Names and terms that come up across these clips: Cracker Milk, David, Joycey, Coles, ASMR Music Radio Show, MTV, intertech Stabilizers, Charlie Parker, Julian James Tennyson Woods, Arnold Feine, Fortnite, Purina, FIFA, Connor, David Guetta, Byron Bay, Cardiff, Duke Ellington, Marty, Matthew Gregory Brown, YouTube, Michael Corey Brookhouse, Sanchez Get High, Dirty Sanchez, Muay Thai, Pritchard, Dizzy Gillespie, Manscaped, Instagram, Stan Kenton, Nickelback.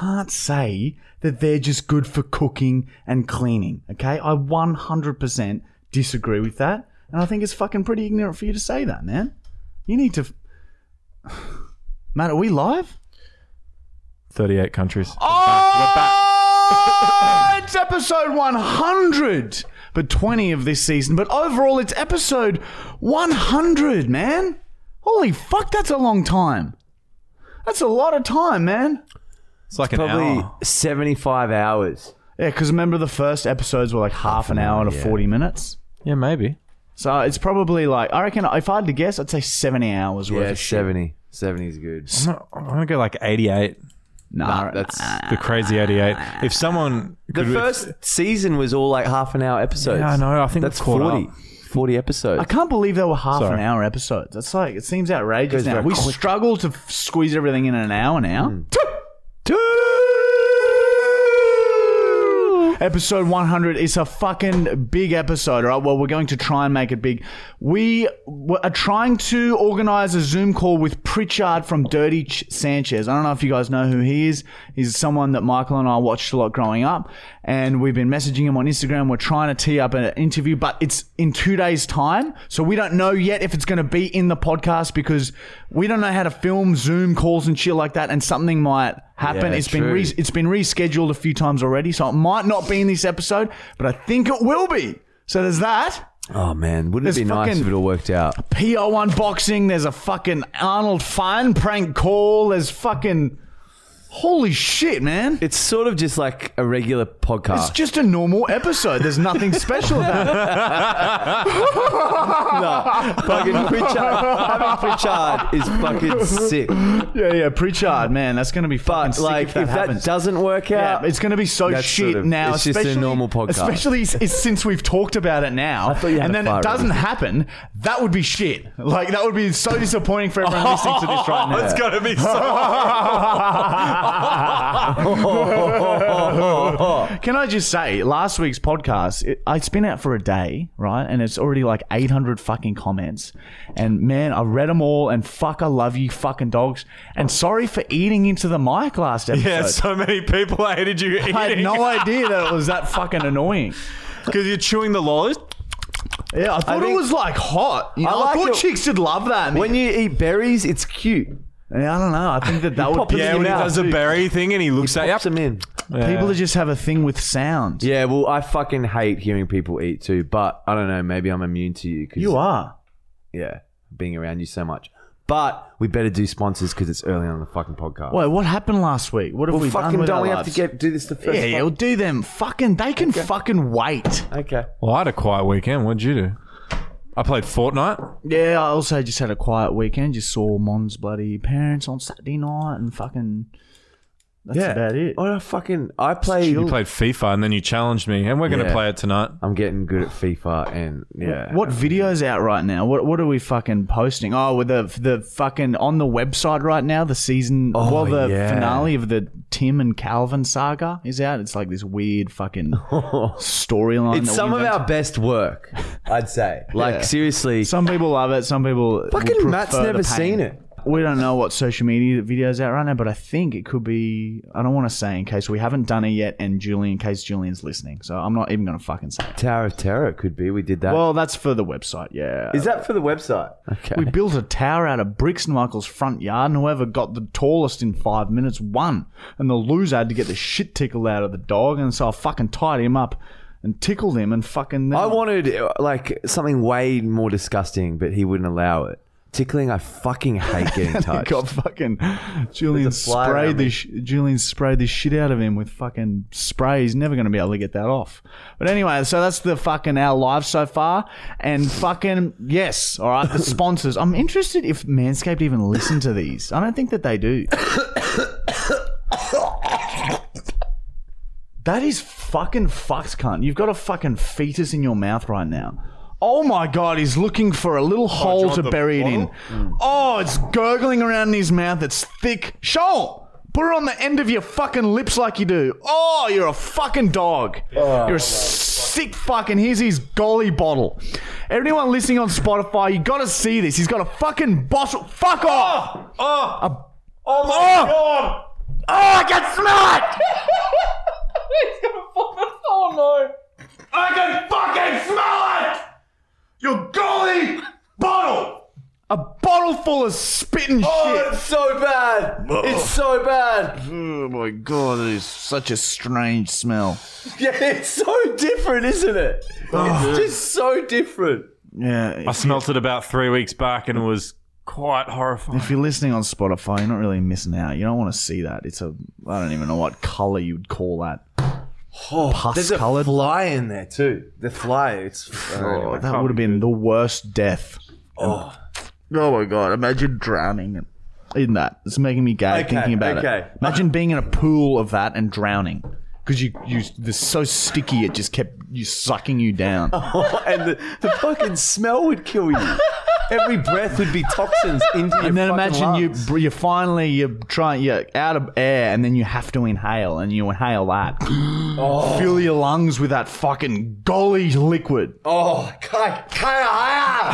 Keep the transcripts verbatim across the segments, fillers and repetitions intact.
can't say that they're just good for cooking and cleaning, okay? I one hundred percent disagree with that, and I think it's fucking pretty ignorant for you to say that, man. You need to... Man, are we live? thirty-eight countries. Oh! We're back. We're back. It's episode one hundred, but twenty of this season. But overall, it's episode one hundred, man. Holy fuck, that's a long time. That's a lot of time, man. It's like it's an probably hour. seventy-five hours. Yeah, because remember the first episodes were like half, half an hour, hour to yeah. forty minutes? Yeah, maybe. So it's probably like, I reckon if I had to guess, I'd say seventy hours yeah, worth of seventy. Shit. Yeah, seventy. seventy is good. I'm, not, I'm going to go like eighty-eight. Nah, nah that's nah, the crazy eighty-eight. If someone... The first if, season was all like half an hour episodes. Yeah, I know. I think that's forty. Up. forty episodes. I can't believe they were half Sorry. an hour episodes. That's like, it seems outrageous now. We quick. struggle to f- squeeze everything in an hour now. Mm. Two. Two. Episode one hundred is a fucking big episode, all right? Well, we're going to try and make it big. We are trying to organize a Zoom call with Pritchard from Dirty Ch- Sanchez. I don't know if you guys know who he is. He's someone that Michael and I watched a lot growing up. And we've been messaging him on Instagram. We're trying to tee up an interview, but it's in two days' time. So we don't know yet if it's going to be in the podcast because we don't know how to film Zoom calls and shit like that. And something might happen. Yeah, it's true. been re- It's been rescheduled a few times already. So it might not be in this episode, but I think it will be. So there's that. Oh, man. Wouldn't it be nice if it all worked out? P O unboxing. There's a fucking Arnold Feine prank call. There's fucking... Holy shit, man. It's sort of just like a regular podcast. It's just a normal episode. There's nothing special about it. No. Fucking Pritchard. Having Pritchard is fucking sick. Yeah, yeah. Pritchard, man. That's going to be fucking but, sick like, if that if happens. That doesn't work out. Yeah, it's going to be so shit sort of, now. It's just a normal podcast. Especially since we've talked about it now. I thought you had and then it doesn't reason. happen. That would be shit. Like, that would be so disappointing for everyone listening to this right now. It's going to be so... Can I just say, last week's podcast, it, it's been out for a day, right? And it's already like eight hundred fucking comments. And man, I read them all and fuck, I love you fucking dogs. And sorry for eating into the mic last episode. Yeah, so many people hated you eating. I had no idea that it was that fucking annoying. Because you're chewing the lollies. Yeah, I thought I it was like hot. You know, I, like I thought it. Chicks would love that. Man. When you eat berries, it's cute. I don't know. I think that that would... Yeah, when he does a berry thing and he looks at you. He pops them in. Yeah. People just have a thing with sound. Yeah, well, I fucking hate hearing people eat too, but I don't know. Maybe I'm immune to you. Cause, you are. Yeah, being around you so much. But we better do sponsors because it's early on the fucking podcast. Wait, what happened last week? What have well, we fucking done with don't our we lives? Have to get, do this the first Yeah, time? Yeah, we'll do them. Fucking, they can okay. fucking wait. Okay. Well, I had a quiet weekend. What did you do? I played Fortnite. Yeah, I also just had a quiet weekend. Just saw Mon's bloody parents on Saturday night and fucking... That's yeah. about it. Oh, I fucking... I played... You played FIFA and then you challenged me and we're going to yeah. play it tonight. I'm getting good at FIFA and... yeah. What video's out right now? What What are we fucking posting? Oh, with the the fucking... On the website right now, the season... Oh, well, the yeah. finale of the Tim and Calvin saga is out. It's like this weird fucking storyline. It's some of our best work, I'd say. Like, yeah. seriously. Some people love it. Some people... Fucking Matt's never seen it. We don't know what social media video's out right now, but I think it could be... I don't want to say in case we haven't done it yet and Julian, in case Julian's listening. So, I'm not even going to fucking say it. Tower of Terror could be. We did that. Well, that's for the website, yeah. Is that for the website? Okay. We built a tower out of bricks in Michael's front yard and whoever got the tallest in five minutes won. And the loser had to get the shit tickled out of the dog. And so, I fucking tied him up and tickled him and fucking... I wanted like something way more disgusting, but he wouldn't allow it. Tickling, I fucking hate getting touched. Got fucking Julian sprayed this. Julian sprayed this shit out of him with fucking spray. He's never going to be able to get that off. But anyway, so that's the fucking our life so far. And fucking yes, all right. The sponsors. I'm interested if Manscaped even listen to these. I don't think that they do. That is fucking fucked, cunt. You've got a fucking fetus in your mouth right now. Oh, my God. He's looking for a little hole oh, to bury it bottle? in. Mm. Oh, it's gurgling around in his mouth. It's thick. Shoal! Put it on the end of your fucking lips like you do. Oh, you're a fucking dog. Oh, you're a sick fucking... Here's his golly bottle. Everyone listening on Spotify, you got to see this. He's got a fucking bottle. Fuck off! Oh, oh, a, oh my oh, God! Oh, I can smell it! He's gonna fucking... Oh no! I can fucking smell it! Your golly bottle! A bottle full of spit and oh, shit. Oh, it's so bad. Oh. It's so bad. Oh, my God. It is such a strange smell. Yeah, it's so different, isn't it? Oh. It's just so different. Yeah. I smelt it about three weeks back and it was quite horrifying. If you're listening on Spotify, you're not really missing out. You don't want to see that. It's a... I don't even know what colour you'd call that. Oh, there's a coloured fly in there, too. The fly. It's... Oh, oh, that would have been the worst death. Oh. Oh my God, imagine drowning in that. It's making me gag okay, thinking about okay. it. Imagine being in a pool of that and drowning. Because you, you, they're so sticky, it just kept you sucking you down. Oh, and the, the fucking smell would kill you. Every breath would be toxins into and your fucking And then imagine lungs. you you finally, you're, trying, you're out of air and then you have to inhale and you inhale that. Oh. Fill your lungs with that fucking golly liquid. Oh, God. Oh.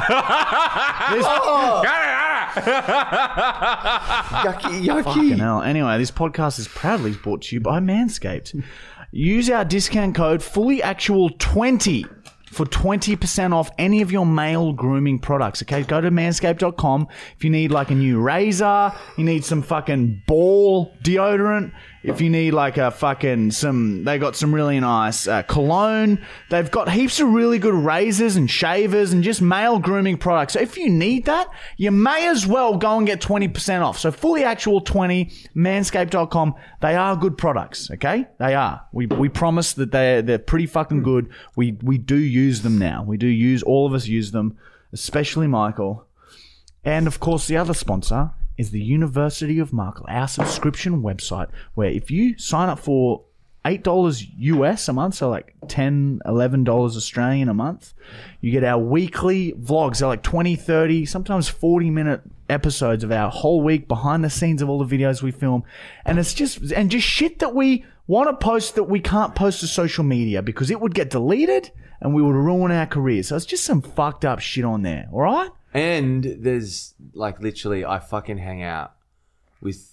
Yucky, yucky. Fucking hell. Anyway, this podcast is proudly brought to you by Manscaped. Use our discount code fully actual twenty for twenty percent off any of your male grooming products. Okay, go to manscaped dot com if you need like a new razor, you need some fucking ball deodorant, if you need like a fucking some, they got some really nice uh, cologne. They've got heaps of really good razors and shavers and just male grooming products. So if you need that, you may as well go and get twenty percent off. So fully actual twenty, manscaped dot com. They are good products, okay? They are. We we promise that they're, they're pretty fucking good. We we do use them now. We do use, all of us use them, especially Michael. And of course, the other sponsor is the University of Markle, our subscription website, where if you sign up for eight dollars U S a month, so like ten dollars, eleven dollars Australian a month, you get our weekly vlogs. They're like twenty, thirty, sometimes forty-minute episodes of our whole week, behind the scenes of all the videos we film. And it's just and just shit that we want to post that we can't post to social media because it would get deleted and we would ruin our careers. So it's just some fucked up shit on there, all right? And there's, like, literally, I fucking hang out with...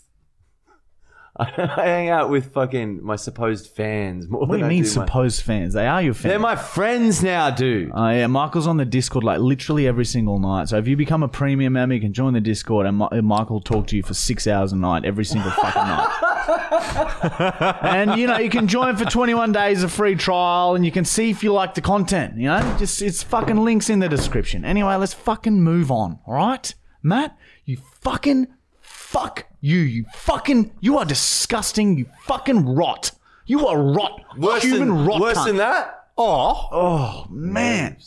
I hang out with fucking my supposed fans. More what do you mean do supposed my, fans? They are your fans. They're my friends now, dude. Oh, yeah. Michael's on the Discord, like, literally every single night. So if you become a premium member, you can join the Discord, and Michael will talk to you for six hours a night, every single fucking night. And, you know, you can join for twenty-one days of free trial and you can see if you like the content, you know? Just it's fucking links in the description. Anyway, let's fucking move on, all right? Matt, you fucking fuck you. You fucking, you are disgusting. You fucking rot. You are rot. Worse Human than, rot. Worse cunt. than that? Oh. Oh, man.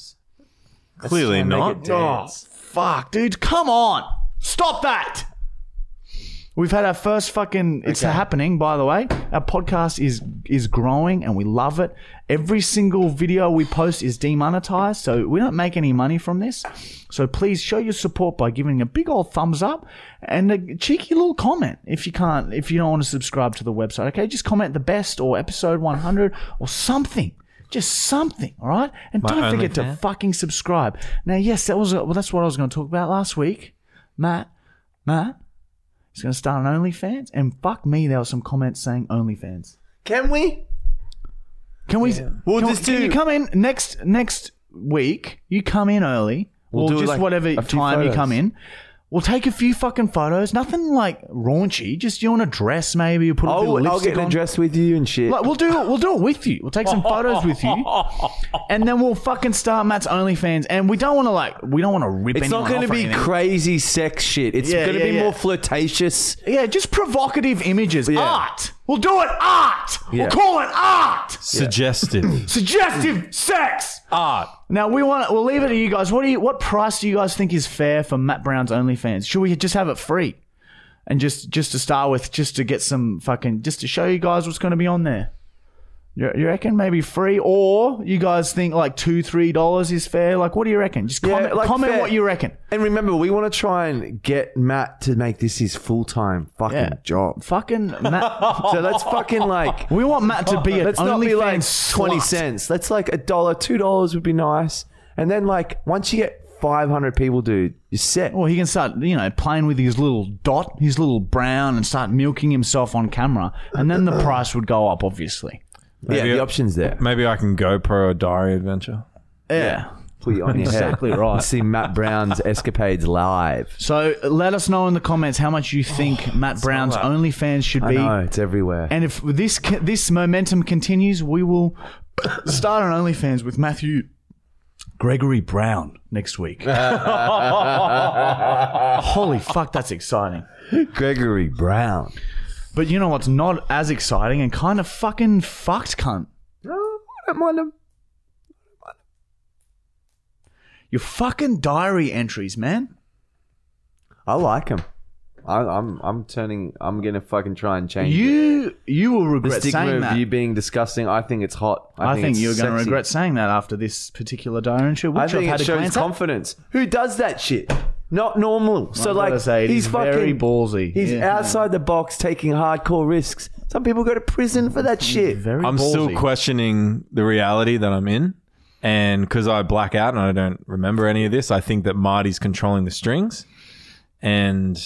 Clearly not. Oh, fuck, dude. Come on. Stop that. We've had our first fucking... It's okay. happening, by the way. Our podcast is is growing and we love it. Every single video we post is demonetized, so we don't make any money from this. So please show your support by giving a big old thumbs up and a cheeky little comment if you can't, if you don't want to subscribe to the website, okay? Just comment the best or episode one hundred or something. Just something, all right? And My don't forget fan. to fucking subscribe. Now, yes, that was a, well, that's what I was going to talk about last week. Matt, Matt. He's going to start an OnlyFans. And fuck me, there were some comments saying OnlyFans. Can we? Can we? Yeah. We'll can, just can do- you come in next next week? You come in early. We'll or do just like whatever time photos. you come in. We'll take a few fucking photos. Nothing like raunchy. Just you want a dress maybe. Put a oh, lipstick I'll get in a dress with you and shit. Like, we'll, do it, we'll do it with you. We'll take some photos with you. And then we'll fucking start Matt's OnlyFans. And we don't want to like, we don't want to rip it's anyone It's not going to be anything. crazy sex shit. It's yeah, going to yeah, be yeah. more flirtatious. Yeah, just provocative images. Yeah. Art. We'll do it art. Yeah. We'll call it art. Suggestive. Suggestive sex. Art. Now, we want. we'll leave it to you guys. What do you? What price do you guys think is fair for Matt Brown's OnlyFans? Should we just have it free? And just, just to start with, just to get some fucking... Just to show you guys what's going to be on there. You, you reckon maybe free? Or you guys think like two dollars, three dollars is fair? Like, what do you reckon? Just comment, yeah, like comment fair. what you reckon. And remember, we want to try and get Matt to make this his full-time fucking yeah. job. Fucking Matt. So let's fucking like... We want Matt to be an let's not be like twenty cents. Let's like a dollar, two dollars would be nice. And then like once you get... five hundred people do, you're set. Or he can start, you know, playing with his little dot, his little brown, and start milking himself on camera. And then the price would go up, obviously. Maybe yeah, the I, option's there. Maybe I can GoPro a diary adventure. Yeah. yeah. Put you on your exactly head. Right. See Matt Brown's escapades live. So let us know in the comments how much you think oh, Matt Brown's OnlyFans should I be. I know, it's everywhere. And if this this momentum continues, we will start on OnlyFans with Matthew Gregory Brown next week. Holy fuck, that's exciting. Gregory Brown. But you know what's not as exciting and kind of fucking fucked, cunt? No, I don't mind him. Your fucking diary entries, man. I like them. I, I'm, I'm turning. I'm gonna fucking try and change. You, it. you will regret the saying that. The stigma of you being disgusting. I think it's hot. I, I think, think you're gonna regret saying that after this particular diary entry. I think it shows confidence. At? Who does that shit? Not normal. Well, so I like, say, he's, he's fucking very ballsy. He's yeah, outside man. the box, taking hardcore risks. Some people go to prison for that he's shit. Very I'm ballsy. still questioning the reality that I'm in. And because I black out and I don't remember any of this, I think that Marty's controlling the strings. And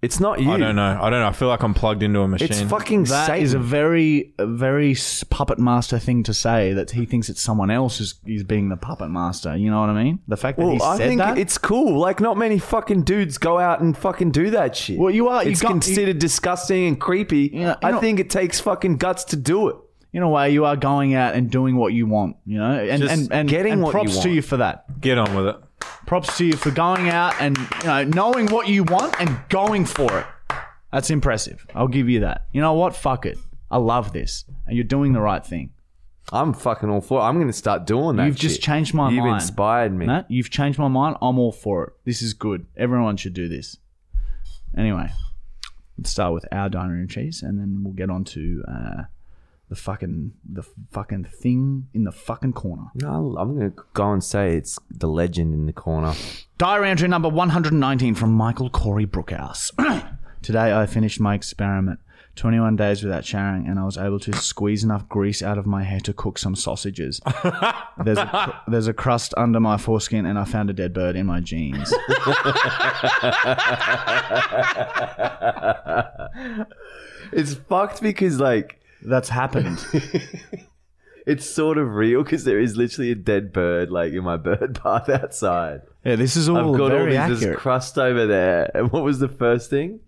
it's not you. I don't know. I don't know. I feel like I'm plugged into a machine. It's fucking Satan. That is a very, a very puppet master thing to say, that he thinks it's someone else who's, who's being the puppet master. You know what I mean? The fact that well, he said I think that? It's cool. Like, not many fucking dudes go out and fucking do that shit. Well, you are. You it's got, considered you, disgusting and creepy. You know, I know, think it takes fucking guts to do it. In a way, you are going out and doing what you want, you know, and Just and, and, getting and what props you want. to you for that. Get on with it. Props to you for going out and, you know, knowing what you want and going for it. That's impressive. I'll give you that. You know what? Fuck it. I love this. And you're doing the right thing. I'm fucking all for it. I'm going to start doing that. You've just shit. changed my you've mind. You've inspired me. Matt, you've changed my mind. I'm all for it. This is good. Everyone should do this. Anyway, let's start with our diary entries, and then we'll get on to... Uh, The fucking the fucking thing in the fucking corner. No, I'm going to go and say it's the legend in the corner. Diary entry number one hundred nineteen from Michael Corey Brookhouse. Today I finished my experiment, twenty-one days without showering, and I was able to squeeze enough grease out of my hair to cook some sausages. There's a, cr- there's a crust under my foreskin, and I found a dead bird in my jeans. It's fucked because, like, that's happened. It's sort of real because there is literally a dead bird, like, in my bird bath outside. Yeah, this is all I've got very all this, this crust over there. And what was the first thing?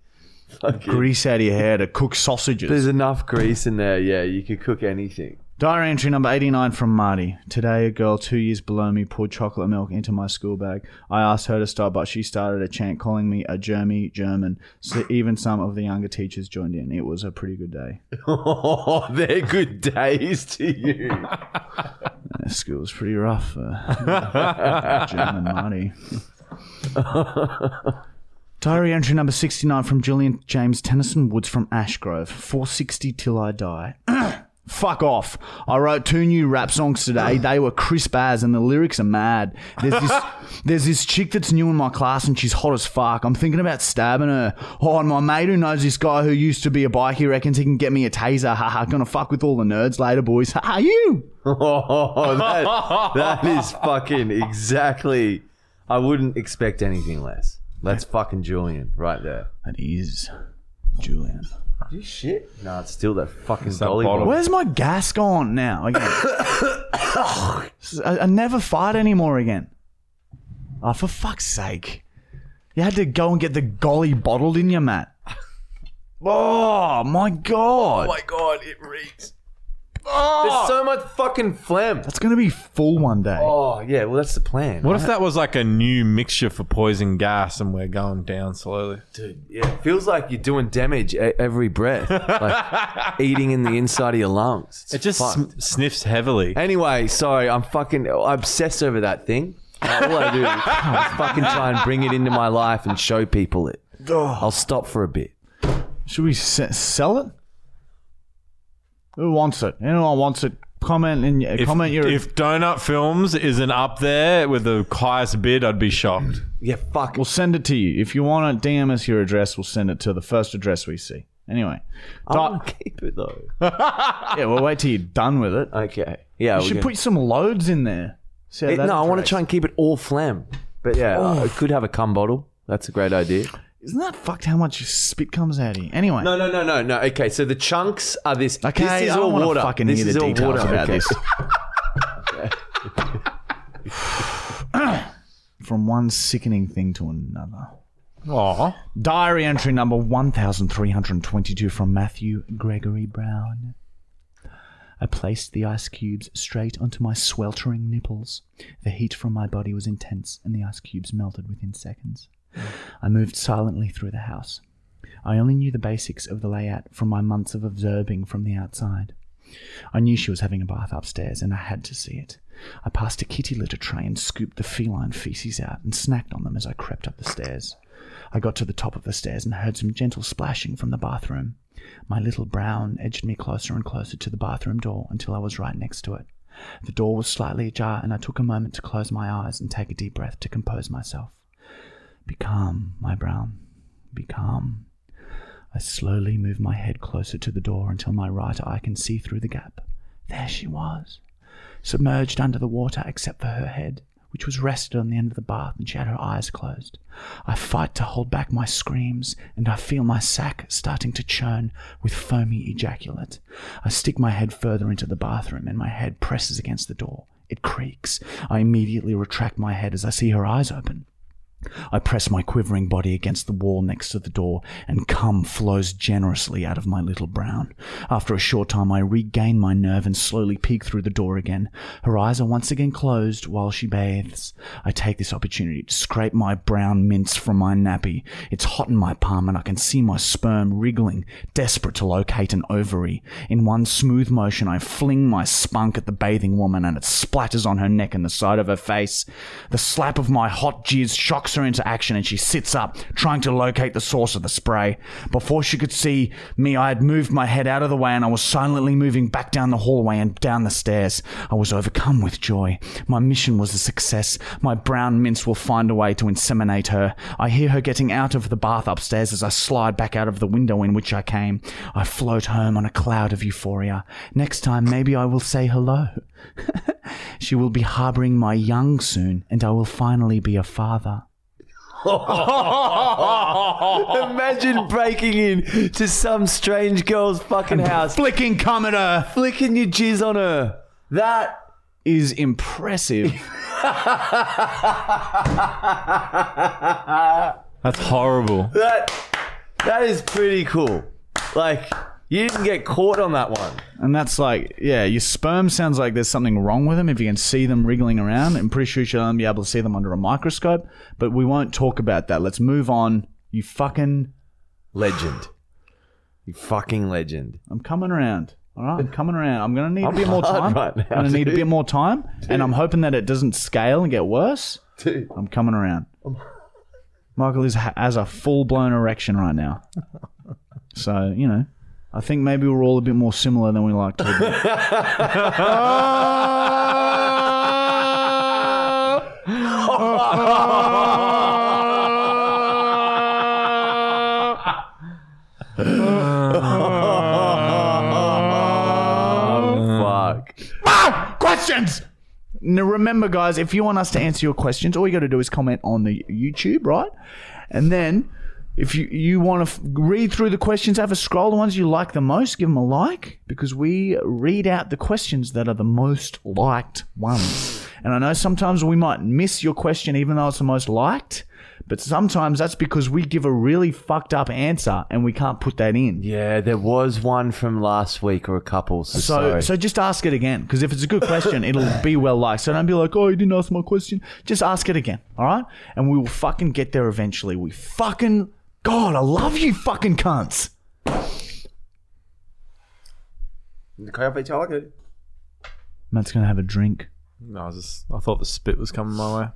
Fuck grease it. Out of your hair to cook sausages. There's enough grease in there. Yeah, you could cook anything. Diary entry number eighty-nine from Marty. Today, a girl two years below me poured chocolate milk into my school bag. I asked her to stop, but she started a chant calling me a germy German. So even some of the younger teachers joined in. It was a pretty good day. Oh, they're good days to you. School was pretty rough. Uh, German Marty. Diary entry number sixty-nine from Julian James Tennyson Woods from Ashgrove. four sixty till I die. Fuck off. I wrote two new rap songs today. They were crisp as, and the lyrics are mad. There's this there's this chick that's new in my class, and she's hot as fuck. I'm thinking about stabbing her. Oh, and my mate who knows this guy who used to be a bike, he reckons he can get me a taser. Ha ha. Gonna fuck with all the nerds later, boys. Ha ha, you. Oh, that, that is fucking exactly. I wouldn't expect anything less. That's fucking Julian right there. That is Julian. You shit? Nah, no, it's still that fucking dolly. Where's my gas gone now? Again, I, I never fart anymore again. Oh, for fuck's sake! You had to go and get the golly bottle, didn't you, Matt? Oh my god! Oh my god! It reeks. Oh! There's so much fucking phlegm. That's gonna be full one day. Oh yeah, well that's the plan. What right? if that was like a new mixture for poison gas, and we're going down slowly? Dude, yeah, it feels like you're doing damage every breath, like eating in the inside of your lungs. It's it just sm- sniffs heavily. Anyway, sorry, I'm fucking I obsess over that thing. Like, all I do is fucking try and bring it into my life and show people it. Oh. I'll stop for a bit. Should we s- sell it? Who wants it? Anyone wants it? Comment in if, comment your. If Donut Films isn't up there with the highest bid, I'd be shocked. Yeah, fuck. We'll send it to you. If you want it, D M us your address. We'll send it to the first address we see. Anyway, I want to keep it though. Yeah, we'll wait till you're done with it. Okay. Yeah, you should gonna... put some loads in there. It, no, I want to try and keep it all phlegm. But yeah, oh. I could have a cum bottle. That's a great idea. Isn't that fucked how much spit comes out of you? Anyway. No, no, no, no, no. Okay, so the chunks are this. Okay, this is I don't all water. Fucking this hear is the all details water about this. From one sickening thing to another. Aww. Diary entry number one thousand three hundred twenty-two from Matthew Gregory Brown. I placed the ice cubes straight onto my sweltering nipples. The heat from my body was intense, and the ice cubes melted within seconds. I moved silently through the house. I only knew the basics of the layout from my months of observing from the outside. I knew she was having a bath upstairs, and I had to see it. I passed a kitty litter tray and scooped the feline feces out and snacked on them as I crept up the stairs. I got to the top of the stairs and heard some gentle splashing from the bathroom. My little brown edged me closer and closer to the bathroom door until I was right next to it. The door was slightly ajar, and I took a moment to close my eyes and take a deep breath to compose myself. Be calm, my brown. Be calm. I slowly moved my head closer to the door until my right eye can see through the gap. There she was, submerged under the water except for her head, which was rested on the end of the bath, and she had her eyes closed. I fight to hold back my screams, and I feel my sack starting to churn with foamy ejaculate. I stick my head further into the bathroom, and my head presses against the door. It creaks. I immediately retract my head as I see her eyes open. I press my quivering body against the wall next to the door, and cum flows generously out of my little brown. After a short time, I regain my nerve and slowly peek through the door again. Her eyes are once again closed while she bathes. I take this opportunity to scrape my brown mince from my nappy. It's hot in my palm, and I can see my sperm wriggling, desperate to locate an ovary. In one smooth motion, I fling my spunk at the bathing woman, and it splatters on her neck and the side of her face. The slap of my hot jizz shocks her into action, and she sits up, trying to locate the source of the spray. Before she could see me, I had moved my head out of the way, and I was silently moving back down the hallway and down the stairs. I was overcome with joy. My mission was a success. My brown mince will find a way to inseminate her. I hear her getting out of the bath upstairs as I slide back out of the window in which I came. I float home on a cloud of euphoria. Next time, maybe I will say hello. She will be harboring my young soon, and I will finally be a father. Imagine breaking in to some strange girl's fucking house, flicking cum at her, flicking your jizz on her. That is impressive. That's horrible. That that is pretty cool. Like, you didn't get caught on that one. And that's like, yeah, your sperm sounds like there's something wrong with them. If you can see them wriggling around, I'm pretty sure you'll be able to see them under a microscope. But we won't talk about that. Let's move on. You fucking legend. You fucking legend. I'm coming around. All right, I'm coming around. I'm going to need I'm a bit more time. Right now, I'm going to need a bit more time. Dude. And I'm hoping that it doesn't scale and get worse. Dude. I'm coming around. Michael is has a full-blown erection right now. So, you know. I think maybe we're all a bit more similar than we like to oh, fuck. Questions! Now, remember, guys, if you want us to answer your questions, all you got to do is comment on the YouTube, right? And then... If you, you want to f- read through the questions, have a scroll. The ones you like the most, give them a like, because we read out the questions that are the most liked ones. And I know sometimes we might miss your question even though it's the most liked, but sometimes that's because we give a really fucked up answer and we can't put that in. Yeah, there was one from last week or a couple. So so, so just ask it again, because if it's a good question, it'll be well liked. So don't be like, oh, you didn't ask my question. Just ask it again, all right? And we will fucking get there eventually. We fucking... God, I love you fucking cunts. Matt's going to have a drink. No, I, was just, I thought the spit was coming my way.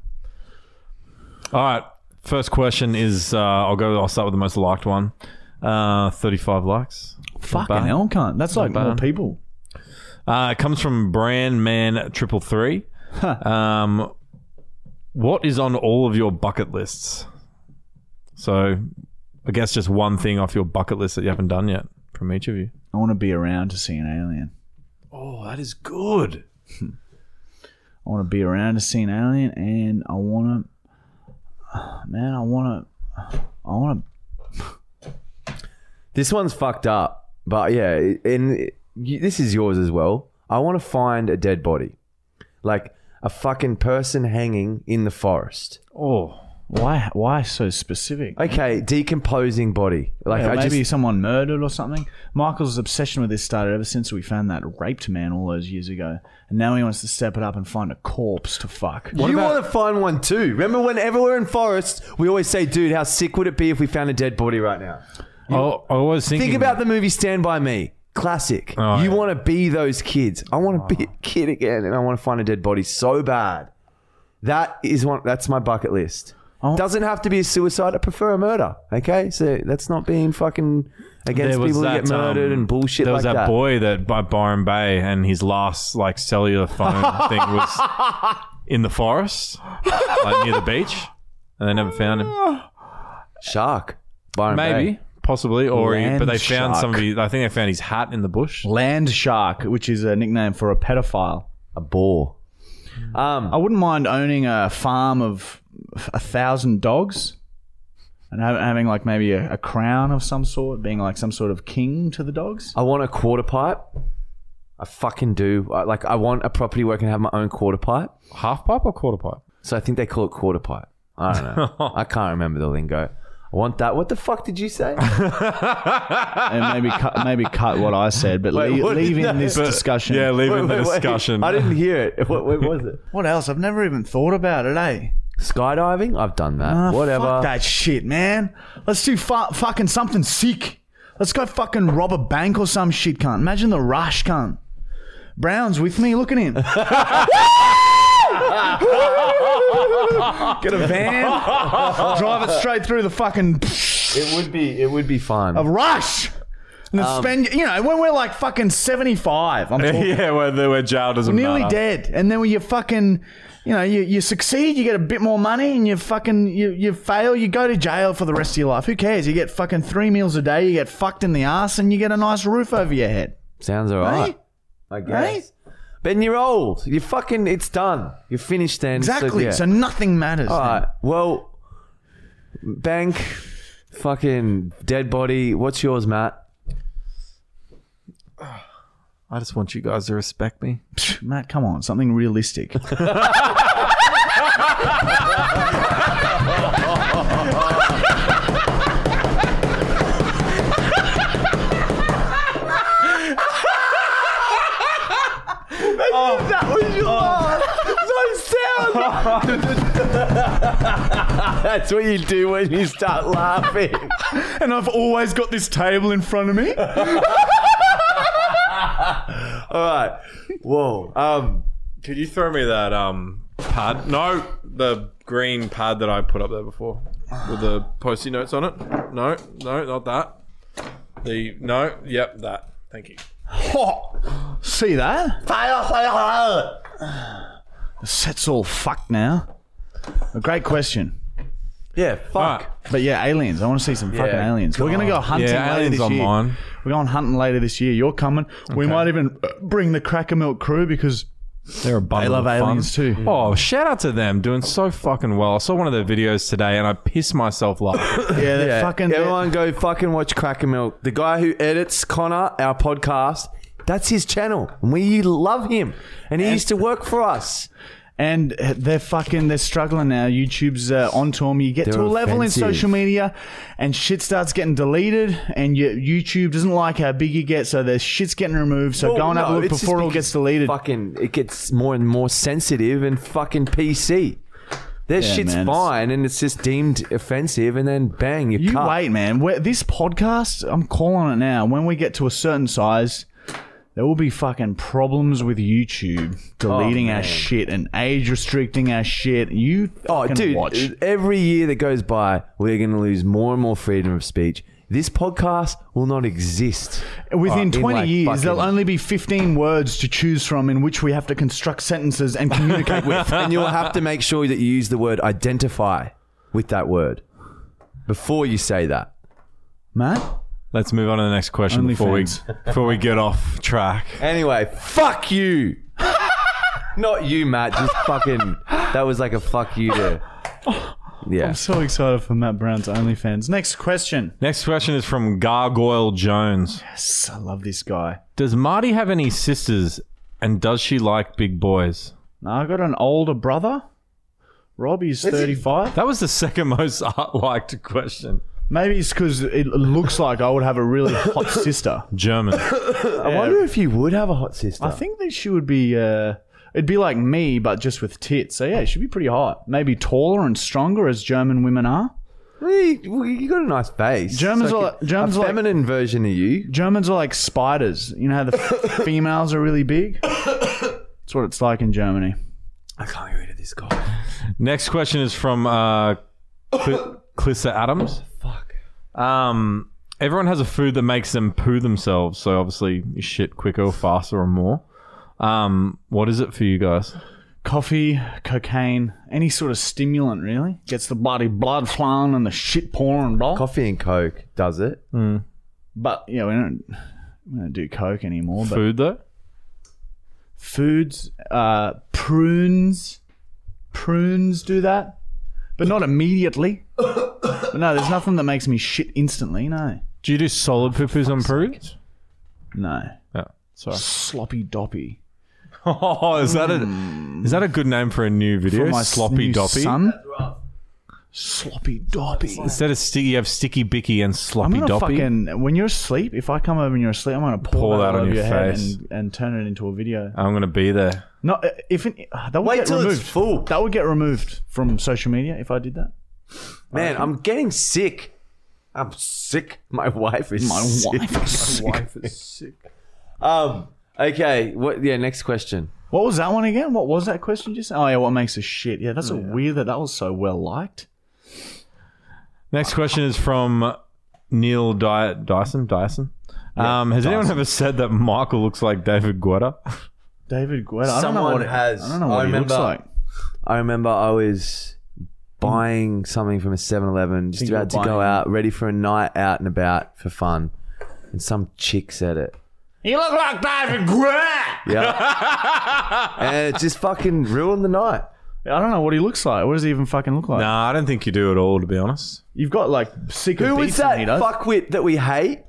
All right. First question is, uh, I'll go. I'll start with the most liked one. Uh, thirty-five likes. Fucking hell, cunt. That's like more people. Uh, it comes from Brandman three three three. um, what is on all of your bucket lists? So, I guess just one thing off your bucket list that you haven't done yet from each of you. I want to be around to see an alien. Oh, that is good. I want to be around to see an alien, and I want to man, I want to, I want to. This one's fucked up, but yeah, and this is yours as well. I want to find a dead body, like a fucking person hanging in the forest. Oh, why? Why so specific? Okay, decomposing body. Like yeah, I maybe just, someone murdered or something. Michael's obsession with this started ever since we found that raped man all those years ago, and now he wants to step it up and find a corpse to fuck. What you about- want to find one too. Remember, whenever we're in forests, we always say, "Dude, how sick would it be if we found a dead body right now?" You, oh, I was thinking. Think about the movie Stand By Me. Classic. Oh, you yeah. want to be those kids. I want to oh. be a kid again, and I want to find a dead body so bad. That is one. That's my bucket list. Oh. Doesn't have to be a suicide. I prefer a murder. Okay, so that's not being fucking against people that, who get murdered um, and bullshit. There was like that, that boy that by Byron Bay, and his last like cellular phone thing was in the forest, like near the beach, and they never found him. Shark. Byron Maybe. Bay. Possibly, or he, but they found shark. somebody. I think they found his hat in the bush. Land shark, which is a nickname for a pedophile, a boar. Um, I wouldn't mind owning a farm of a thousand dogs, and having like maybe a, a crown of some sort, being like some sort of king to the dogs. I want a quarter pipe. I fucking do. I, like I want a property where I can have my own quarter pipe, half pipe or quarter pipe. So I think they call it quarter pipe. I don't know. I can't remember the lingo. Want that? What the fuck did you say? And maybe cut, maybe cut what I said, but wait, le- leaving that? this but, discussion. Yeah, leaving the discussion. Wait. I didn't hear it. What, what was it? What else? I've never even thought about it, eh? Skydiving? I've done that. Oh, whatever. Fuck that shit, man. Let's do fu- fucking something sick. Let's go fucking rob a bank or some shit, cunt. Imagine the rush, cunt. Brown's with me. Look at him. Get a van, drive it straight through the fucking. It would be, it would be fun. A rush, and um, spend. You know, when we're like fucking seventy-five, I'm talking, yeah, where where jail doesn't nearly matter. Dead, and then when you fucking, you know, you, you succeed, you get a bit more money, and you fucking you you fail, you go to jail for the rest of your life. Who cares? You get fucking three meals a day, you get fucked in the ass, and you get a nice roof over your head. Sounds alright, I guess. Right? Ben, you're old. You're fucking... It's done. You're finished then. Exactly. So, yeah. So nothing matters. All right. Then. Well, bank, fucking dead body. What's yours, Matt? I just want you guys to respect me. Matt, come on. Something realistic. That's what you do when you start laughing. And I've always got this table in front of me. All right. Whoa. Um, could you throw me that um pad? No, the green pad that I put up there before with the post-it notes on it. No, no, not that. The no, yep, that. Thank you. Oh, see that? Fire, fire, fire. The set's all fucked now. A great question. Yeah, fuck. Right. But yeah, aliens. I want to see some fucking yeah, aliens. God. We're going to go hunting yeah, later aliens this year. On mine. We're going hunting later this year. You're coming. Okay. We might even bring the Cracker Milk crew because they're a bundle they love of aliens fun. Too. Yeah. Oh, shout out to them. Doing so fucking well. I saw one of their videos today and I pissed myself laughing. yeah, they're yeah. fucking... Everyone they're- go fucking watch Cracker Milk. The guy who edits Connor, our podcast, that's his channel. And we love him. And he and- used to work for us. And they're fucking, they're struggling now. YouTube's uh, on to them. You get they're to a level offensive. In social media and shit starts getting deleted and your YouTube doesn't like how big you get. So their shit's getting removed. So well, go and no, have a look before it all gets deleted. Fucking, it gets more and more sensitive and fucking P C. Their yeah, shit's man, fine it's- and it's just deemed offensive and then bang, you're you cut. Wait, man. We're, this podcast, I'm calling it now. When we get to a certain size... There will be fucking problems with YouTube deleting oh, our shit and age restricting our shit. You fucking oh, dude, watch. Every year that goes by, we're going to lose more and more freedom of speech. This podcast will not exist. Within oh, twenty like years, bucket. There'll only be fifteen words to choose from in which we have to construct sentences and communicate with. And you'll have to make sure that you use the word identify with that word before you say that. Matt? Let's move on to the next question Only before fans. we before we get off track. Anyway, fuck you. Not you, Matt. Just fucking... That was like a fuck you to... Yeah. I'm so excited for Matt Brown's OnlyFans. Next question. Next question is from Gargoyle Jones. Yes, I love this guy. Does Marty have any sisters and does she like big boys? No, I got an older brother. Robbie's thirty-five. That was the second most liked question. Maybe it's because it looks like I would have a really hot sister. German. Yeah. I wonder if you would have a hot sister. I think that she would be... Uh, it'd be like me, but just with tits. So, yeah, she'd be pretty hot. Maybe taller and stronger, as German women are. Really? You got a nice face. Germans so are like... Germans a feminine like, version of you. Germans are like spiders. You know how the f- females are really big? That's what it's like in Germany. I can't get rid of this guy. Next question is from... Uh, Cl- Clissa Adams. Oh, fuck. Um, everyone has a food that makes them poo themselves. So obviously, you shit quicker, or faster, or more. Um, what is it for you guys? Coffee, cocaine, any sort of stimulant, really. Gets the bloody blood flowing and the shit pouring. Blah. Coffee and coke does it. Mm. But yeah, we don't we don't do coke anymore. But food though. Foods, uh, prunes, prunes do that. But not immediately. But no, there's nothing that makes me shit instantly, no. Do you do solid poo-poos on prunes? No. Oh, sorry. Sloppy doppy. Oh, is that mm. a is that a good name for a new video? For my sloppy doppy. Son? Sloppy doppy. Instead of sticky, you have sticky bicky and sloppy I'm gonna doppy. Fucking, when you're asleep, if I come over and you're asleep, I'm gonna pour, pour that, that on your, your face and, and turn it into a video. I'm gonna be there. No, if it, that would Wait get till removed. It's full. That would get removed from social media if I did that. Man, I'm getting sick. I'm sick. My wife is my sick. Wife is my wife is sick. Um. Okay. What? Yeah. Next question. What was that one again? What was that question? Just oh yeah. What makes a shit? Yeah. That's oh, a yeah. weird that that was so well liked. Next question is from Neil Dy- Dyson. Dyson. Yeah, um, has Dyson. Anyone ever said that Michael looks like David Guetta? David Guetta. I Someone don't know what it, has. I don't know what I he remember, looks like. I remember I was buying something from a seven eleven, just about to go out, ready for a night out and about for fun, and some chick said it. You look like David Guetta. Yeah. And it just fucking ruined the night. I don't know what he looks like. What does he even fucking look like? Nah, I don't think you do at all, to be honest. You've got like sick of Who was that fuckwit that we hate?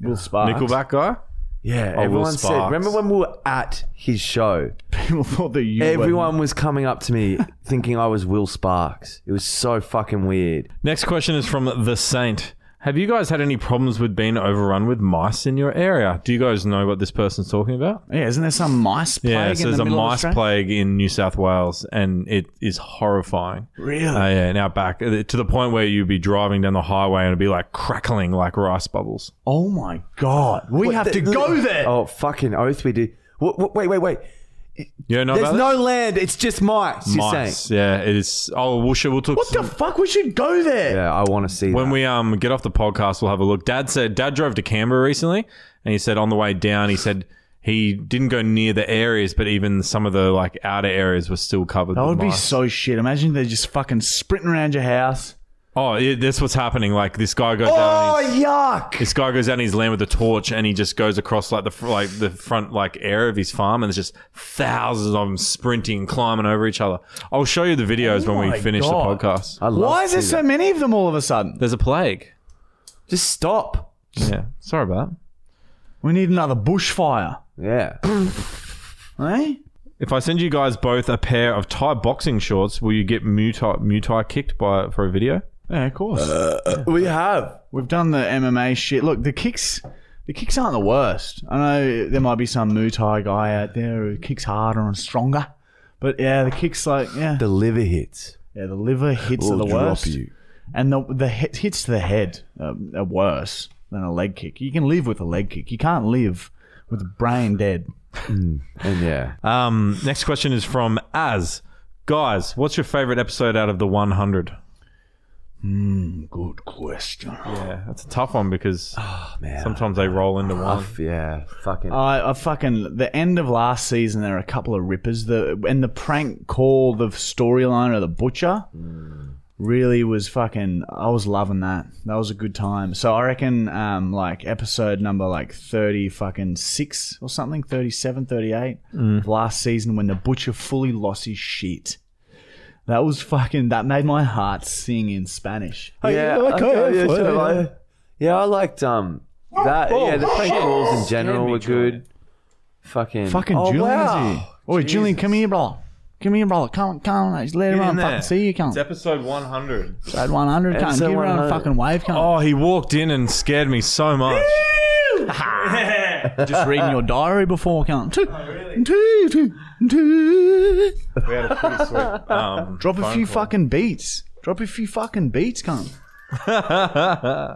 Will Sparks. Nickelback guy? Yeah, oh, everyone said... Remember when we were at his show? People thought that you Everyone were... was coming up to me thinking I was Will Sparks. It was so fucking weird. Next question is from The Saint. Have you guys had any problems with being overrun with mice in your area? Do you guys know what this person's talking about? Yeah, isn't there some mice plague yeah, so in the Yeah, there's a mice plague in New South Wales and it is horrifying. Really? Uh, yeah, and out back to the point where you'd be driving down the highway and it'd be like crackling like rice bubbles. Oh my God. We what, have the, to go there. Oh, fucking oath we do. What, what, wait, wait, wait. You know There's no land. It's just mice, mice. You're saying. Yeah, it is. Oh, we'll, we'll talk. What some... the fuck? We should go there. Yeah, I want to see when that. we um get off the podcast, we'll have a look. Dad said Dad drove to Canberra recently, and he said on the way down, he said he didn't go near the areas, but even some of the like outer areas were still covered. That with would mice. Be so shit. Imagine they're just fucking sprinting around your house. Oh, yeah, that's what's happening. Like this guy goes. Oh, down his, yuck! This guy goes down his land with a torch, and he just goes across like the like the front like area of his farm, and there's just thousands of them sprinting, climbing over each other. I'll show you the videos oh when we finish God. the podcast. I love Why is there so that. many of them all of a sudden? There's a plague. Just stop. Yeah, sorry about that. We need another bushfire. Yeah. Hey. If I send you guys both a pair of Thai boxing shorts, will you get Muay Muay kicked by for a video? Yeah, of course. Uh, yeah. We have. We've done the M M A shit. Look, the kicks the kicks aren't the worst. I know there might be some Muay Thai guy out there who kicks harder and stronger. But yeah, the kicks like, yeah. The liver hits. Yeah, the liver hits we'll are the drop worst. You. And the the hits to the head are, are worse than a leg kick. You can live with a leg kick. You can't live with a brain dead. Mm. And yeah. Um, next question is from Az. Guys, what's your favourite episode out of the one hundred? Hmm, good question. Yeah, that's a tough one because oh, man, sometimes they roll into rough, one. Yeah, fucking. I, I fucking the end of last season. There are a couple of rippers. The and the prank call, the storyline of the butcher, mm. really was fucking. I was loving that. That was a good time. So I reckon, um, like episode number like thirty fucking six or something, thirty seven, thirty eight mm. of last season when the butcher fully lost his shit. That was fucking, that made my heart sing in Spanish. Yeah, oh, yeah, okay, okay, yeah, sure. I, yeah, I liked um that. Oh, yeah, the prank calls in general were good. Fucking, fucking oh, Julian. Wow. Oh, Jesus. Julian, come here, bro. Come here, bro. Come, come. Just let everyone fucking see you, come. It's episode one hundred. Episode one hundred, come. Give everyone a fucking wave, come. Oh, he walked in and scared me so much. Just reading your diary before, come. Oh, really? We had a pretty sweet um, Drop a few call. fucking beats. Drop a few fucking beats, come.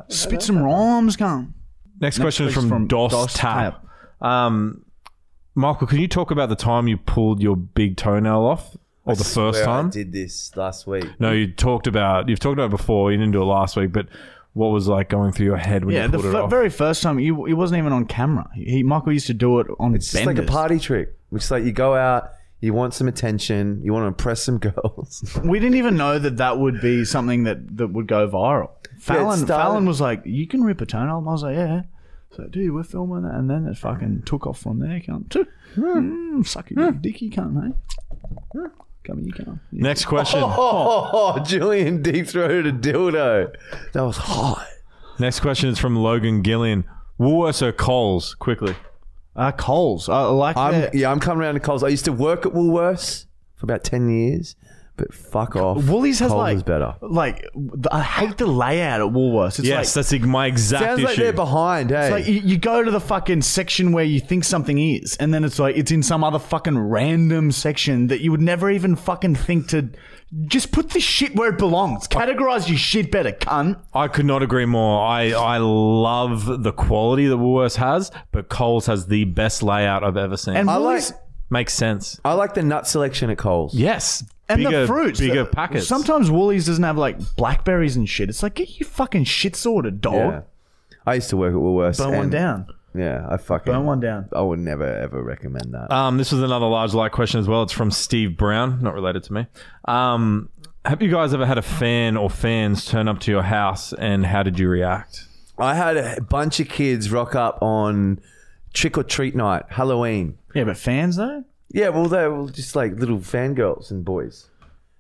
Spit some rhymes, come. Next, Next question is from, from Dos, Dos Tap. Tap. Um... Michael, can you talk about the time you pulled your big toenail off, or I the first time? I did this last week. No, you talked about you've talked about it before. You didn't do it last week, but what was like going through your head when yeah, you pulled f- it off? Yeah, the very first time, you, it wasn't even on camera. He Michael used to do it on. It's just like a party trick, which is like you go out, you want some attention, you want to impress some girls. We didn't even know that that would be something that, that would go viral. Fallon yeah, Fallon was like, "You can rip a toenail," and I was like, "Yeah." So, dude, we're filming that, and then it fucking took off from there, cunt. Mm, sucky mm. dicky, cunt, eh? Come here, cunt. Yeah. Next question. Oh, oh, oh, oh, Julian deep-throated a dildo. That was hot. Next question is from Logan Gillian. Woolworths or Coles? Quickly. Uh, Coles. I like I'm, that. Yeah, I'm coming around to Coles. I used to work at Woolworths for about ten years. But fuck off. Woolies has Coles like, is better. Like, I hate the layout at Woolworths. It's yes, like, that's my exact sounds issue. Sounds like they're behind, hey? It's like you, you go to the fucking section where you think something is, and then it's like, it's in some other fucking random section that you would never even fucking think to, just put this shit where it belongs. Categorize your shit better, cunt. I could not agree more. I, I love the quality that Woolworths has, but Coles has the best layout I've ever seen. And I Woolies- like... Makes sense. I like the nut selection at Coles. Yes. And bigger, the fruits. Bigger packets. Sometimes Woolies doesn't have like blackberries and shit. It's like, get your fucking shit sorted, dog. Yeah. I used to work at Woolworths. Burn one down. Yeah, I fucking... Burn one down. I would never, ever recommend that. Um, this was another large like question as well. It's from Steve Brown. Not related to me. Um, have you guys ever had a fan or fans turn up to your house, and how did you react? I had a bunch of kids rock up on trick or treat night, Halloween. Yeah, but fans though? Yeah, well, they were just like little fangirls and boys.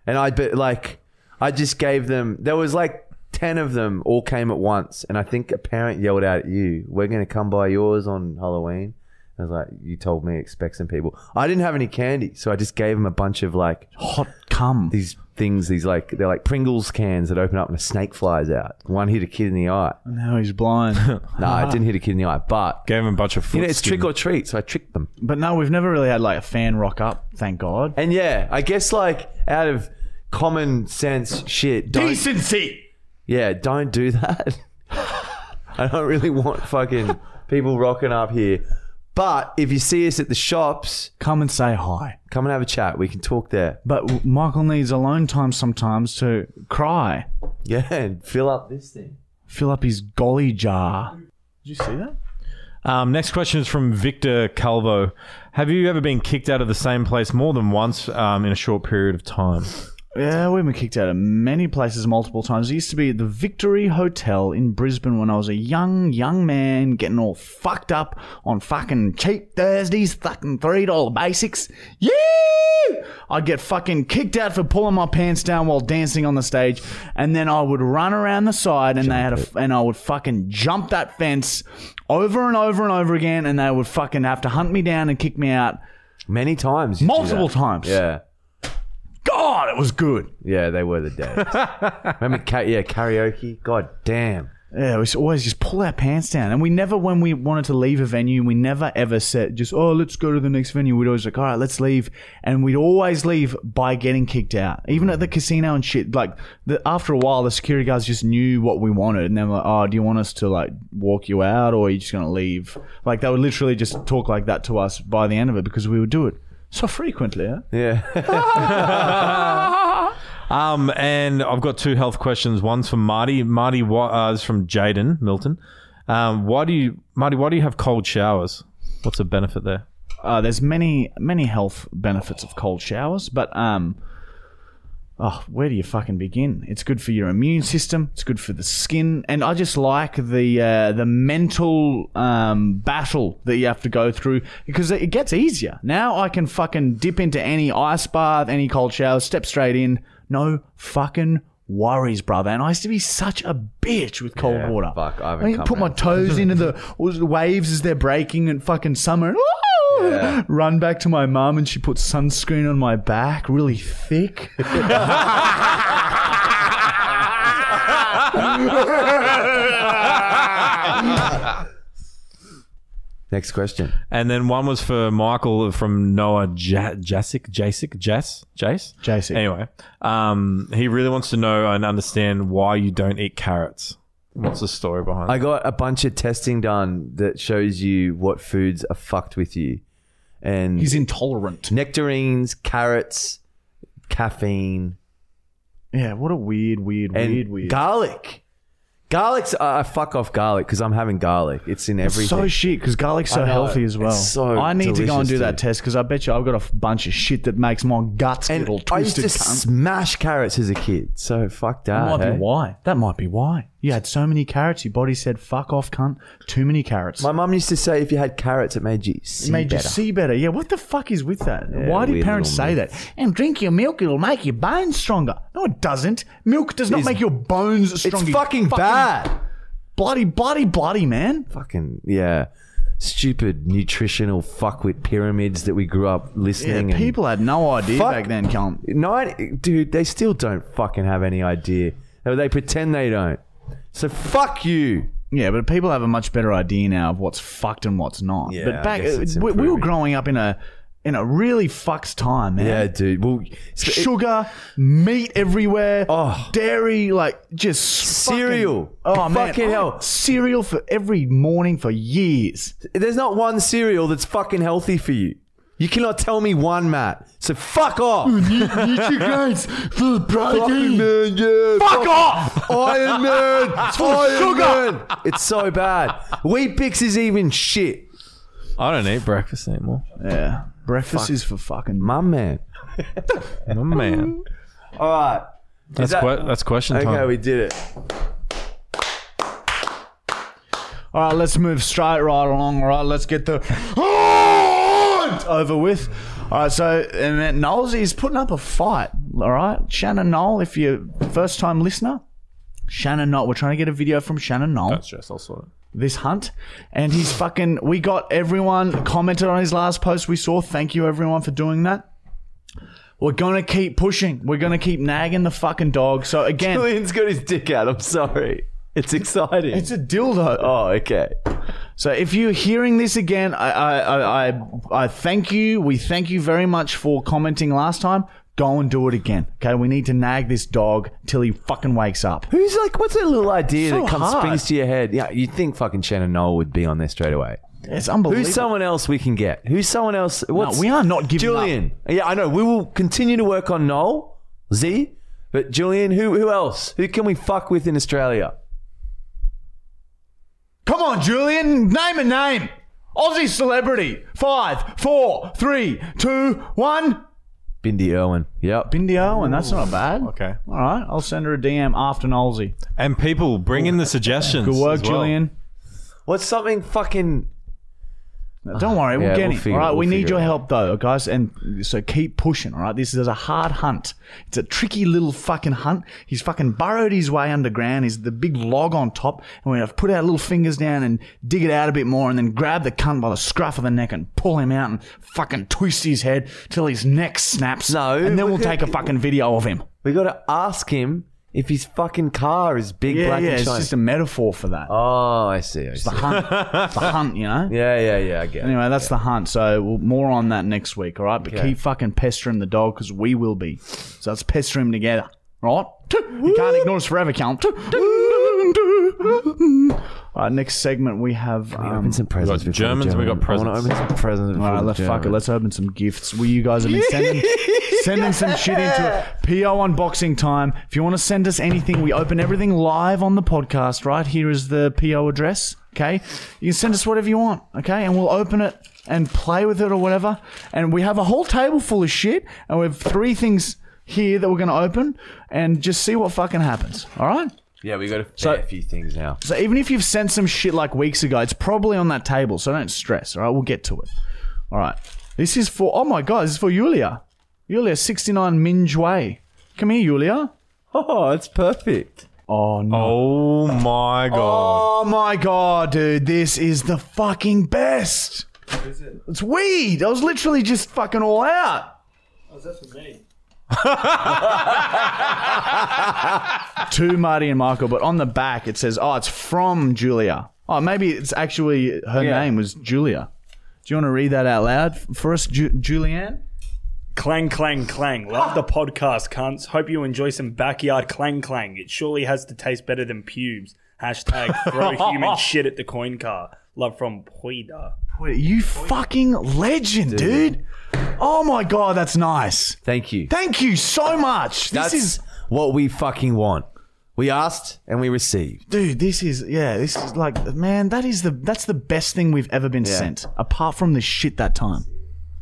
And I but like, I just gave them, there was like ten of them all came at once. And I think a parent yelled out at you, "We're going to come by yours on Halloween." I was like, "You told me, expect some people." I didn't have any candy, so I just gave them a bunch of like hot cum. These things, these like, they're like Pringles cans that open up and a snake flies out. One hit a kid in the eye. Now he's blind. No, nah, I didn't hit a kid in the eye, but gave him a bunch of food. You know, it's skin. Trick or treat, so I tricked them. But no, we've never really had like a fan rock up, thank God. And yeah, I guess like out of common sense shit, don't, decency. Yeah, don't do that. I don't really want fucking people rocking up here. But if you see us at the shops, come and say hi. Come and have a chat. We can talk there. But Michael needs alone time sometimes to cry. Yeah, and fill up this thing. Fill up his golly jar. Did you see that? Um, next question is from Victor Calvo. Have you ever been kicked out of the same place more than once um, in a short period of time? Yeah, we've been kicked out of many places multiple times. It used to be at the Victory Hotel in Brisbane when I was a young, young man getting all fucked up on fucking cheap Thursdays, fucking three dollar basics. Yeah! I'd get fucking kicked out for pulling my pants down while dancing on the stage, and then I would run around the side and jump they had a, and I would fucking jump that fence over and over and over again, and they would fucking have to hunt me down and kick me out. Many times. Multiple times. Yeah. God, it was good. Yeah, they were the dads. Remember, ca- yeah, karaoke? God damn. Yeah, we always just pull our pants down. And we never, when we wanted to leave a venue, we never ever said just, "Oh, let's go to the next venue." We'd always like, "All right, let's leave." And we'd always leave by getting kicked out. Even at the casino and shit. Like, the, after a while, the security guards just knew what we wanted. And they were like, "Oh, do you want us to, like, walk you out, or are you just going to leave?" Like, they would literally just talk like that to us by the end of it, because we would do it so frequently, huh? Yeah. um, and I've got two health questions. One's from Marty. Marty uh, is from Jaden Milton. Um, why do you, Marty? Why do you have cold showers? What's the benefit there? Uh, there's many, many health benefits of cold showers, but um, oh, where do you fucking begin? It's good for your immune system. It's good for the skin, and I just like the uh, the mental um, battle that you have to go through, because it gets easier now. I can fucking dip into any ice bath, any cold shower, step straight in, no fucking worries, brother. And I used to be such a bitch with cold yeah, water. Fuck, I haven't I put out. my toes into the waves as they're breaking in fucking summer. And, yeah. Run back to my mum and she put sunscreen on my back, really thick. Next question. And then one was for Michael from Noah ja- Jasic, Jasic, Jas, Jace? Jasic. Anyway, um, he really wants to know and understand why you don't eat carrots. What's the story behind that? I got a bunch of testing done that shows you what foods are fucked with you. And he's intolerant. Nectarines, carrots, caffeine. Yeah, what a weird, weird, and weird, weird. Garlic. Garlic's, I uh, fuck off garlic because I'm having garlic. It's in everything. It's so shit because garlic's so healthy as well. It's so I need to go and do too. that test because I bet you I've got a bunch of shit that makes my guts and get all twisted. I used to cunt. smash carrots as a kid. So fuck that. That might hey? be why. That might be why. You had so many carrots, your body said, fuck off, cunt. Too many carrots. My mum used to say if you had carrots, it made you see better. It made better. you see better. Yeah, what the fuck is with that? Yeah, why do parents say myth. that? And drink your milk, it'll make your bones stronger. No, it doesn't. Milk does not it's, make your bones stronger. It's fucking, fucking bad. Bloody, bloody, bloody, man. Fucking, yeah. Stupid nutritional fuckwit pyramids that we grew up listening. Yeah, people had no idea fuck, back then, cunt. Nine, dude, they still don't fucking have any idea. They pretend they don't. So fuck you. Yeah, but people have a much better idea now of what's fucked and what's not. Yeah, but back we, we were growing up in a in a really fucks time, man. Yeah, dude. Well, sugar, it, meat everywhere, oh, dairy, like just cereal. Fucking, oh man, fucking hell, cereal for every morning for years. There's not one cereal that's fucking healthy for you. You cannot tell me one, Matt. So fuck off. Guys for Iron Man, yeah. Fuck, fuck off. Iron Man. It's full of sugar. Man. It's so bad. Wheat Bix is even shit. I don't eat breakfast anymore. Yeah. Breakfast fuck. is for fucking my man. my man. All right. That's, that- que- that's question time. Okay, we did it. All right, let's move straight right along. All right, let's get the... over with. All right, so and then Knowles is putting up a fight. All right, Shannon Knoll, if you're first time listener, Shannon Knoll, we're trying to get a video from Shannon Knoll. Don't stress, I'll sort it. This hunt, and he's fucking. We got everyone commented on his last post we saw. Thank you everyone for doing that. We're gonna keep pushing. We're gonna keep nagging the fucking dog. So again, Julian's got his dick out. I'm sorry. It's exciting. It's a dildo. Oh, okay. So if you're hearing this again, I, I I I thank you. We thank you very much for commenting last time. Go and do it again. Okay, we need to nag this dog till he fucking wakes up. Who's like, what's that little idea so that comes hard. springs to your head? Yeah, you'd think fucking Shannon Knoll would be on there straight away. It's unbelievable. Who's someone else we can get? Who's someone else? What's, no, we are not giving Julian. Up. Yeah, I know. We will continue to work on Knoll, Z, but Julian, who who else? Who can we fuck with in Australia? Come on, Julian. Name a name. Aussie celebrity. Five, four, three, two, one. Bindi Irwin. Yep. Bindi Irwin. That's not bad. Okay. All right. I'll send her a D M after an Aussie. And people, bring Ooh, in the suggestions. Good work, well. Julian. What's something fucking... Now, don't worry. We'll yeah, get we'll it. All right. It, we'll we need your help, though, guys. And so keep pushing. All right. This is a hard hunt. It's a tricky little fucking hunt. He's fucking burrowed his way underground. He's the big log on top. And we're going to put our little fingers down and dig it out a bit more and then grab the cunt by the scruff of the neck and pull him out and fucking twist his head till his neck snaps. No. And then we'll gonna, take a fucking video of him. We got to ask him if his fucking car is big, yeah, black yeah, and shiny. Yeah, it's just a metaphor for that. Oh, I see. I it's see. the hunt. It's the hunt, you know? Yeah, yeah, yeah, I get anyway, it. Anyway, that's yeah. the hunt. So we'll, more on that next week, all right? But okay. keep fucking pestering the dog because we will be. So let's pester him together, right? You can't ignore us forever, count. All right, next segment we have... Can we um, open some presents? We got Germans, German. we got presents. I want to open some presents. All right, let's fuck it. Let's open some gifts. Well, you guys have been sending... Sending yeah. some shit into it. P O unboxing time. If you want to send us anything, we open everything live on the podcast, right? Here is the P O address, okay? You can send us whatever you want, okay? And we'll open it and play with it or whatever. And we have a whole table full of shit. And we have three things here that we're going to open and just see what fucking happens, all right? Yeah, we got a fair so, few things now. So even if you've sent some shit like weeks ago, it's probably on that table. So don't stress, all right? We'll get to it. All right. This is for, oh my God, this is for Yulia. Yulia, sixty-nine Minge Way. Come here, Julia. Oh, it's perfect. Oh, no. Oh, my God. Oh, my God, dude. This is the fucking best. What is it? It's weed. I was literally just fucking all out. Oh, is that for me? To Marty and Michael, but on the back it says, oh, it's from Julia. Oh, maybe it's actually her yeah. name was Julia. Do you want to read that out loud for us, Ju- Julianne? Clang, clang, clang. Love the podcast, cunts. Hope you enjoy some backyard clang, clang. It surely has to taste better than pubes. Hashtag throw human shit at the coin car. Love from Poida. You fucking legend, dude. dude. Oh, my God. That's nice. Thank you. Thank you so much. This that's is what we fucking want. We asked and we received. Dude, this is, yeah, this is like, man, that is the that's the best thing we've ever been yeah. sent, apart from the shit that time.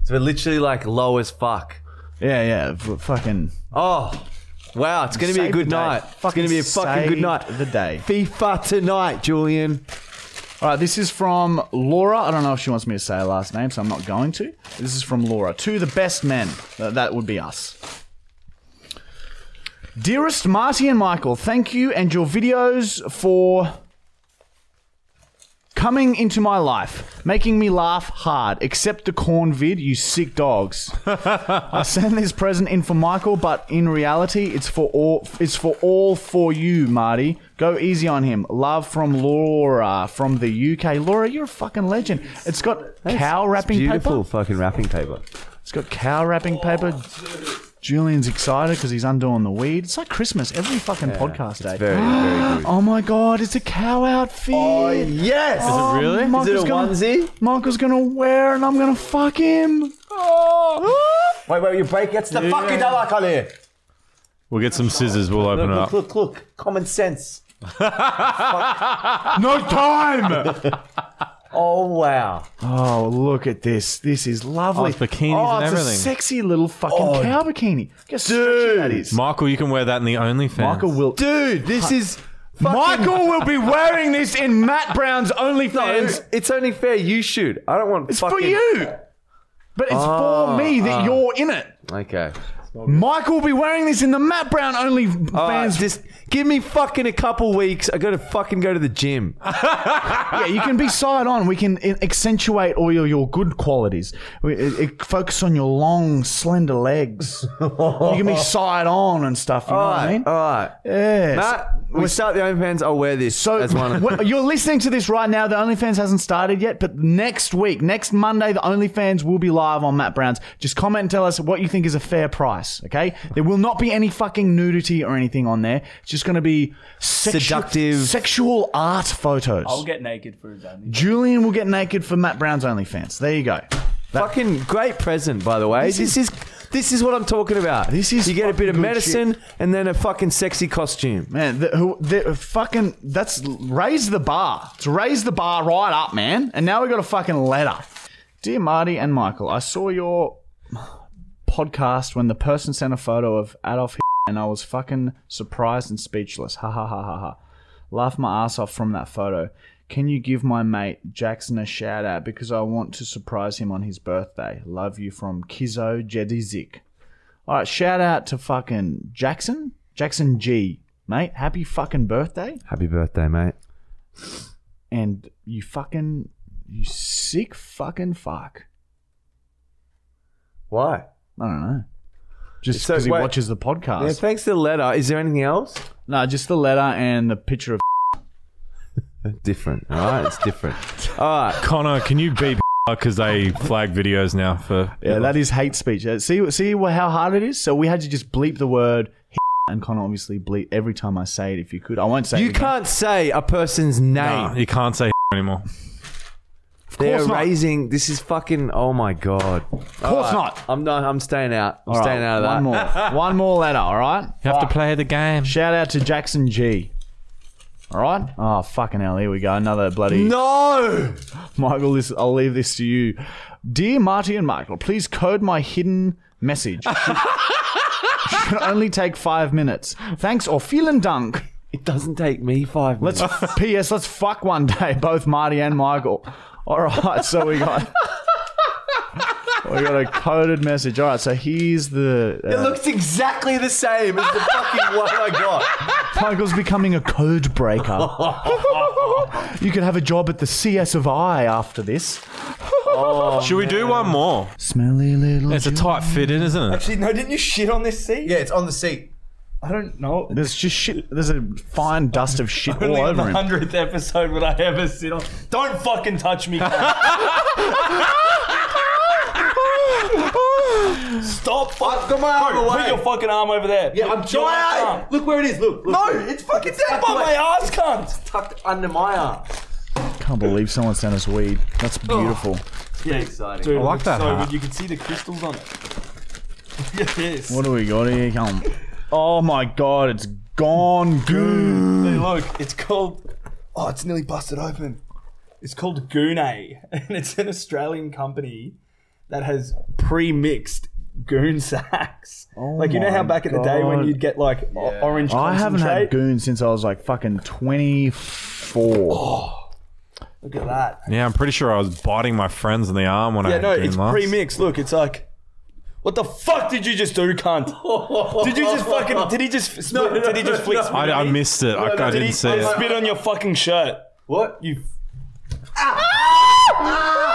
So we're literally like low as fuck. Yeah, yeah. Fucking. Oh, wow. It's going to be a good night. It's going to be a fucking good night. The day. FIFA tonight, Julian. All right, this is from Laura. I don't know if she wants me to say her last name, so I'm not going to. This is from Laura. To the best men. That would be us. Dearest Marty and Michael, thank you and your videos for coming into my life, making me laugh hard, except the corn vid, you sick dogs. I send this present in for Michael, but in reality, it's for all it's for all for you, Marty. Go easy on him. Love from Laura from the U K. Laura, you're a fucking legend. It's got That's, cow wrapping beautiful paper. Beautiful fucking wrapping paper. It's got cow wrapping oh, paper. Dude. Julian's excited because he's undoing the weed. It's like Christmas every fucking yeah, podcast day. It's very, very good. Oh, my God. It's a cow outfit. Oh, yes. Oh, is it really? Michael's is it a gonna, onesie? Michael's going to wear and I'm going to fuck him. Oh. Wait, wait, you break. That's the yeah. fucking dollar, Connor. We'll get some scissors. We'll open look, it up. Look, look, look. Common sense. No time! Oh, wow. Oh, look at this. This is lovely. Oh, it's bikinis oh, and everything. Oh, it's a sexy little fucking oh, cow bikini. Guess dude. That is. Michael, you can wear that in the OnlyFans. Michael will. Dude, this I- is... Michael will be wearing this in Matt Brown's OnlyFans. No, it's, it's only fair you should. I don't want it's fucking... It's for you. But it's oh, for me that oh. you're in it. Okay. Michael will be wearing this in the Matt Brown OnlyFans. Right, just give me fucking a couple weeks. I got to fucking go to the gym. Yeah, you can be side on. We can accentuate all your, your good qualities. We, it, it focus on your long, slender legs. You can be side on and stuff. You all know right, what I mean? All right. Yes. Matt, we we'll start the OnlyFans. I'll wear this so, as one of them. You're listening to this right now. The OnlyFans hasn't started yet, but next week, next Monday, the OnlyFans will be live on Matt Brown's. Just comment and tell us what you think is a fair price. Okay, there will not be any fucking nudity or anything on there. It's just going to be sexu- seductive sexual art photos. I'll get naked for his OnlyFans. Julian will get naked for Matt Brown's OnlyFans. There you go. That- fucking great present, by the way. This, this is, is this is what I'm talking about. This is you get a bit of medicine shit. And then a fucking sexy costume. Man, the, who, the fucking that's raise the bar. It's raise the bar right up, man. And now we got a fucking letter. Dear Marty and Michael, I saw your podcast when the person sent a photo of Adolf and I was fucking surprised and speechless. Ha ha ha ha ha. Laughed my ass off from that photo. Can you give my mate Jackson a shout out because I want to surprise him on his birthday? Love you from Kizo Jedizik. All right, shout out to fucking Jackson. Jackson G, mate. Happy fucking birthday. Happy birthday, mate. And you fucking, you sick fucking fuck. Why? I don't know. Just because so, he watches the podcast. Yeah, thanks to the letter. Is there anything else? No, just the letter and the picture of different. All right, it's different. All right. Connor, can you beep because they flag videos now for... Yeah, that is hate speech. See see how hard it is? So we had to just bleep the word and Connor obviously bleep every time I say it if you could. I won't say you it You can't say a person's name. No, you can't say anymore. They're raising. This is fucking. Oh my God! Of course not. I'm not. I'm staying out. I'm staying out of that. One more. One more letter. All right. You have to play the game. Shout out to Jackson G. All right. Oh fucking hell! Here we go. Another bloody. No, Michael. This. I'll leave this to you, dear Marty and Michael. Please code my hidden message. Should only take five minutes. Thanks or vielen Dank. It doesn't take me five minutes. Let's. P S. Let's fuck one day, both Marty and Michael. All right, so we got We got a coded message. All right, so here's the... Uh, it looks exactly the same as the fucking one I got. Michael's becoming a code breaker. You could have a job at the C S of I after this. Oh, should we man. do one more? Smelly little... It's Julian. A tight fit in, isn't it? Actually, no, didn't you shit on this seat? Yeah, it's on the seat. I don't know. There's just shit. There's a fine dust of shit all over him. Only the hundredth episode would I ever sit on. Don't fucking touch me. Stop! Fuck, come on! Bro, put your fucking arm over there. Yeah, put I'm trying. Look where it is. Look. look. No, it's fucking it's down by my arse, cunt. It's tucked under my arm. Can't believe someone sent us weed. That's beautiful. Oh, it's pretty exciting. Dude, I like that. So good. You can see the crystals on it. Yes. What do we got here? Come. Oh my god, it's gone goon. Hey, look, it's called. Oh, it's nearly busted open. It's called Goonay, and it's an Australian company that has pre-mixed goon sacks. Oh like you know how back God. in the day when you'd get like yeah. orange concentrate? I haven't had goon since I was like fucking twenty-four. Oh, look at that. Yeah, I'm pretty sure I was biting my friends in the arm when yeah, I had no, goon Yeah, no, it's last. pre-mixed. Look, it's like... What the fuck did you just do, cunt? Did you just fucking... Did he just... No, no, did he just flick... No, no, I, I missed it. No, I, no, I didn't did he, see I it. Spit on your fucking shirt. What? You... Ah! Ah!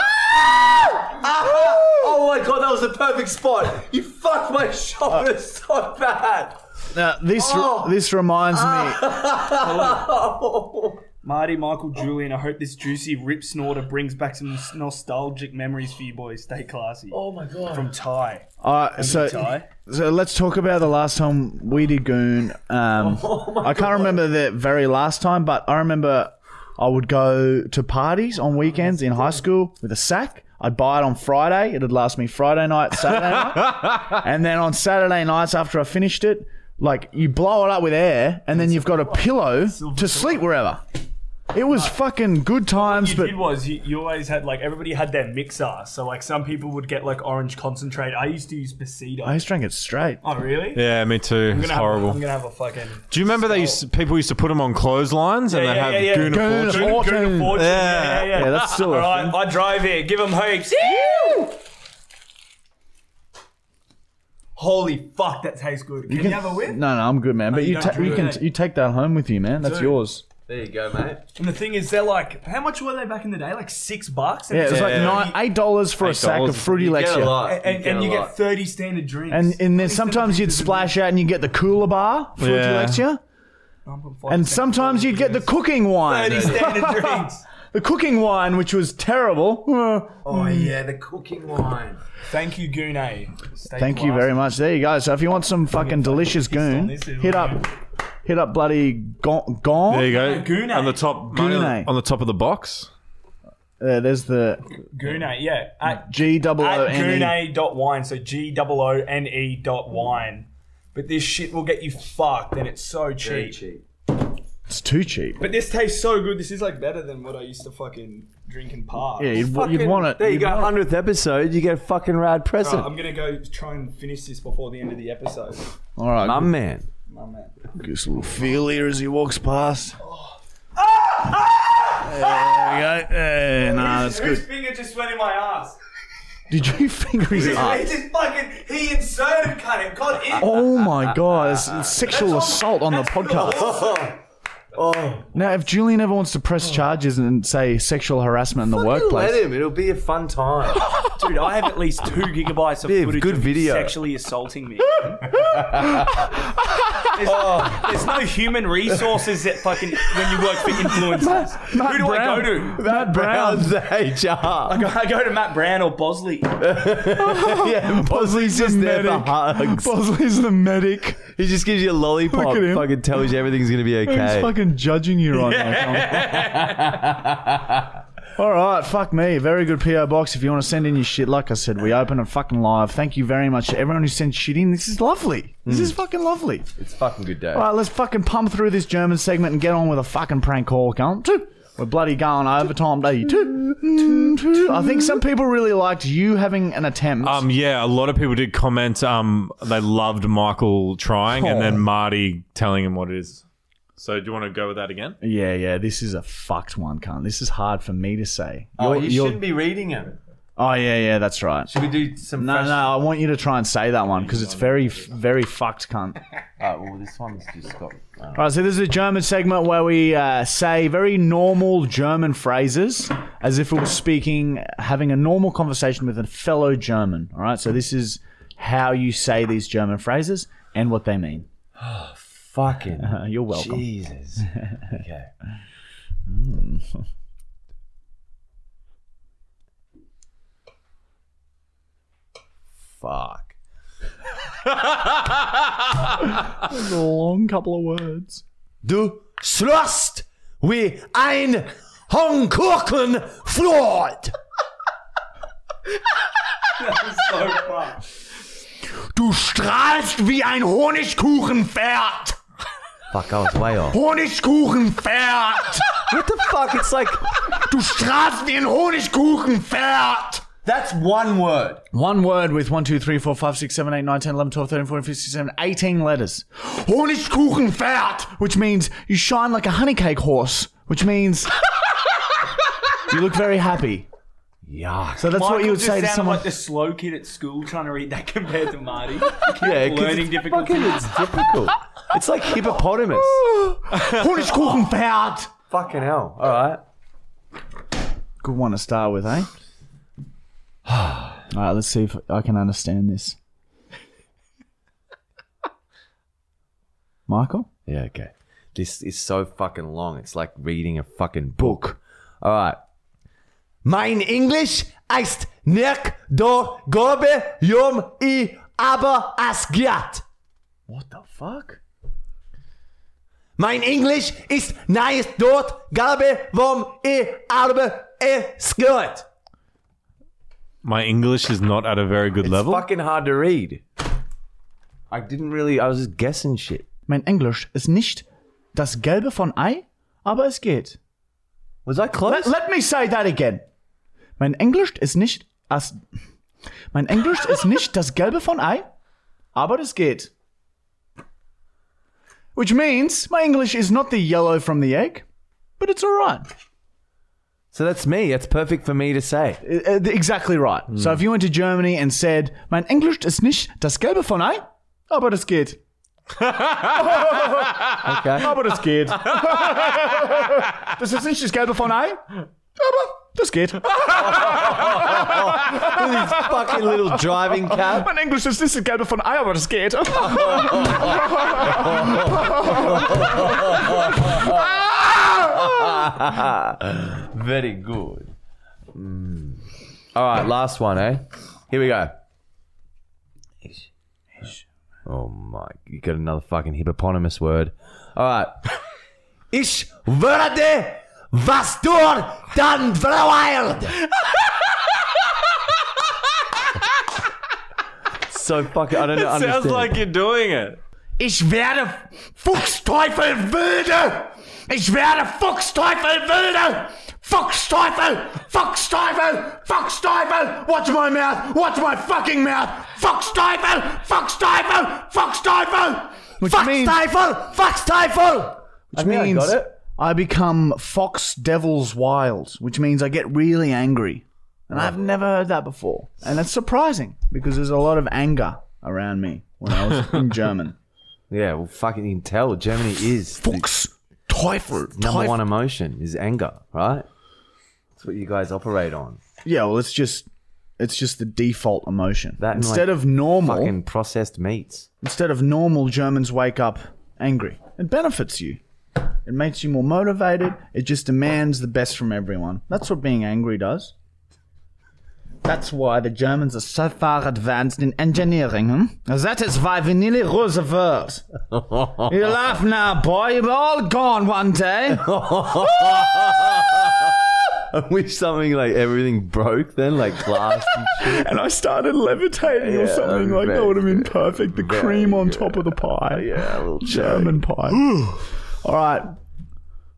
Ah! Oh my god, that was the perfect spot. You fucked my shoulder so bad. Now, this oh. re- this reminds oh. me... Marty, Michael, Julian, I hope this juicy rip snorter brings back some nostalgic memories for you boys. Stay classy. Oh my god. From Ty. Uh, so, Ty. so let's talk about the last time we did Goon. Um, oh my I can't god. remember the very last time, but I remember I would go to parties on weekends in high school with a sack. I'd buy it on Friday. It'd last me Friday night, Saturday night. And then on Saturday nights after I finished it, like you blow it up with air and then you've got a pillow to sleep wherever. It was uh, fucking good times, but... What you but- did was, you, you always had, like, everybody had their mixer. So, like, some people would get, like, orange concentrate. I used to use Pasito. I used to drink it straight. Oh, really? Yeah, me too. I'm it's horrible. A, I'm going to have a fucking... Do you remember skull. they used to, people used to put them on clotheslines and yeah, they'd yeah, have yeah, Goon yeah. of Fortune? Goon, Goon of Fortune. Yeah, yeah, yeah. yeah. yeah that's still All right, thing. I drove here. Give them heaps. Ew! Holy fuck, that tastes good. Can you, can, you have a whip? No, no, I'm good, man. No, but you, you, ta- you, can, you take that home with you, man. That's Dude. yours. There you go, mate. And the thing is, they're like, how much were they back in the day? Like six bucks? Yeah, it was like nine, eight dollars for eight dollars a sack of Fruity Lexia. And, and, and you get thirty standard drinks. And, and then sometimes you'd splash out and you get the cooler bar, Fruity yeah. Lexia. And sometimes you'd get the cooking wine. thirty standard drinks. The cooking wine, which was terrible. Oh, yeah, the cooking wine. Thank you, Goonay. Thank you very much. There you go. So if you want some fucking delicious goon, hit up... Hit up bloody gone. Go- there you go. Goonay. On the top Goonay. On the top of the box. Uh, there's the... Goonay, yeah. At, G O O N E At Goonay.wine. So G O O N E dot wine. But this shit will get you fucked and it's so cheap. Very cheap. It's too cheap. But this tastes so good. This is like better than what I used to fucking drink in parks. Yeah, you'd, fucking, you'd want it. There you go. one hundredth episode. You get a fucking rad present. Right, I'm going to go try and finish this before the end of the episode. All right. My man. My man. Gives a little feel here as he walks past. Oh. There we go. Hey, nah, that's good. His finger just went in my ass. Did you finger his ass? He just fucking, he inserted, cut him, got in. Oh my god, it's sexual that's assault on the podcast. Awesome. Oh. Now, if Julian ever wants to press charges and say sexual harassment in the workplace, let him. It'll be a fun time. Dude, I have at least two gigabytes of Biv, footage good of video. sexually assaulting me. There's, oh. there's no human resources that fucking when you work for influencers. Matt, Matt Who do Brown. I go to? Matt, Matt Brown's the H R. I go, I go to Matt Brown or Bosley. yeah, Bosley's just the there for hugs. Bosley's the medic. He just gives you a lollipop. Fucking tells you everything's gonna be okay. He's fucking judging you right yeah. now. All right, fuck me. Very good P O box. If you want to send in your shit, like I said, we open it fucking live. Thank you very much to everyone who sent shit in. This is lovely. This mm. is fucking lovely. It's fucking good day. All right, let's fucking pump through this German segment and get on with a fucking prank call. Come on. We're bloody going overtime day. I think some people really liked you having an attempt. Um, yeah, a lot of people did comment. Um, they loved Michael trying oh. and then Marty telling him what it is. So, do you want to go with that again? Yeah, yeah. This is a fucked one, cunt. This is hard for me to say. You're, oh, you shouldn't be reading it. Oh, yeah, yeah, that's right. Should we do some No, fresh- no, I want you to try and say that one because it's very, very fucked, cunt. All right, well, this one's just got... Uh, All right, so this is a German segment where we uh, say very normal German phrases as if we were speaking, having a normal conversation with a fellow German. All right, so this is how you say these German phrases and what they mean. Oh, fucking... Uh, you're welcome. Jesus. Okay. Mm. Fuck. That was a long couple of words. Du schlossst wie ein Honkorkenflod. That was so fun. Du strahlst wie ein Honigkuchenpferd. Fuck, I was way off. Honigkuchenpferd. What the fuck? It's like... Du strahlst wie ein Honigkuchenpferd. That's one word. One word with one, two, three, four, five, six, seven, eight, nine, ten, eleven, twelve, thirteen, fourteen, fifteen, sixteen, seventeen, letters. Honigkuchenpferd, which means you shine like a honeycake horse, which means you look very happy. Yeah. So that's Michael what you would say to someone. Like the slow kid at school trying to read that compared to Marty. Yeah, learning difficulty. It's difficult. It's like hippopotamus. Honigkuchenpferd. Fucking hell. All right. Good one to start with, eh? All right, let's see if I can understand this. Michael? Yeah, okay. This is so fucking long. It's like reading a fucking book. All right. Mein English ist nicht do gobe yum I aber asgiat. What the fuck? Mein English ist nicht dort gabe vom I aber asgiat. My English is not at a very good it's level. It's fucking hard to read. I didn't really... I was just guessing shit. Mein Englisch ist nicht das Gelbe von Ei, aber es geht. Was I close? Let, let me say that again. Mein Englisch ist nicht... As, mein Englisch ist nicht das Gelbe von Ei, aber es geht. Which means my English is not the yellow from the egg, but it's alright. So that's me. That's perfect for me to say. Exactly right. Mm. So if you went to Germany and said, mein Englisch ist nicht das Gelbe von Ei, aber das geht. Okay. Aber das geht. Das ist nicht das Gelbe von Ei, aber das geht. Oh, oh, oh, oh. With his fucking little driving cab. Mein Englisch ist nicht das Gelbe von Ei, aber das geht. Very good. Mm. All right, last one, eh? Here we go. Oh my, you got another fucking hippopotamus word. All right. Ich würde was tun, dann wild. So fucking, I don't know. It sounds like you're doing it. Ich werde Fuchsteufel wilde. Ich werde Fuchsteufel wilde! Fuchsteufel! Fuchsteufel! Fuchsteufel! Watch my mouth! Watch my fucking mouth! Fuchsteufel! Fuchsteufel! Fuchsteufel! Fuchsteufel! Fuchsteufel! Which means I, got it. I become fox devil's wild, which means I get really angry. And right. I've never heard that before. And that's surprising because there's a lot of anger around me when I was in German. Yeah, well, fucking you can tell Germany is... Fuchs! Teufel. Number one emotion is anger, right? That's what you guys operate on. Yeah, well, it's just it's just the default emotion. That instead like of normal fucking processed meats. Instead of normal, Germans wake up angry. It benefits you. It makes you more motivated. It just demands the best from everyone. That's what being angry does. That's why the Germans are so far advanced in engineering, hmm? That is why we nearly Roosevelt. You laugh now, boy. You'll be all gone one day. I wish something like everything broke then, like glass and shit. And I started levitating yeah, or something. Like that would have been perfect. The cream on good. Top of the pie. Yeah, a little German joke. Pie. All right.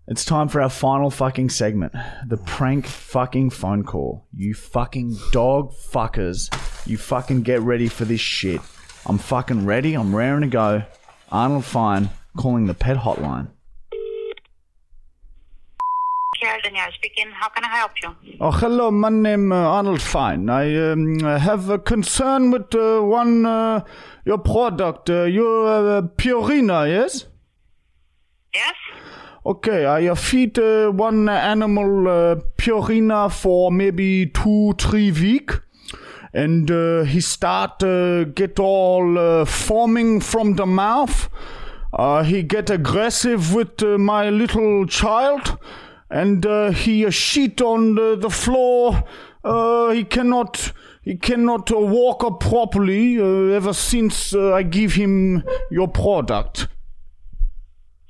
It's time for our final fucking segment. The prank fucking phone call. You fucking dog fuckers. You fucking get ready for this shit. I'm fucking ready. I'm raring to go. Arnold Feine calling the pet hotline. Carolyn here speaking. How can I help you? Oh, hello. My name is uh, Arnold Feine. I um, have a concern with uh, one uh, your product. Uh, your uh, Purina, yes? Yes. Okay, I uh, feed uh, one animal uh, Purina for maybe two, three weeks. And uh, he start uh, get all uh, foaming from the mouth. Uh, he get aggressive with uh, my little child, and uh, he uh, shit on the, the floor. Uh, he cannot, he cannot uh, walk up properly uh, ever since uh, I give him your product.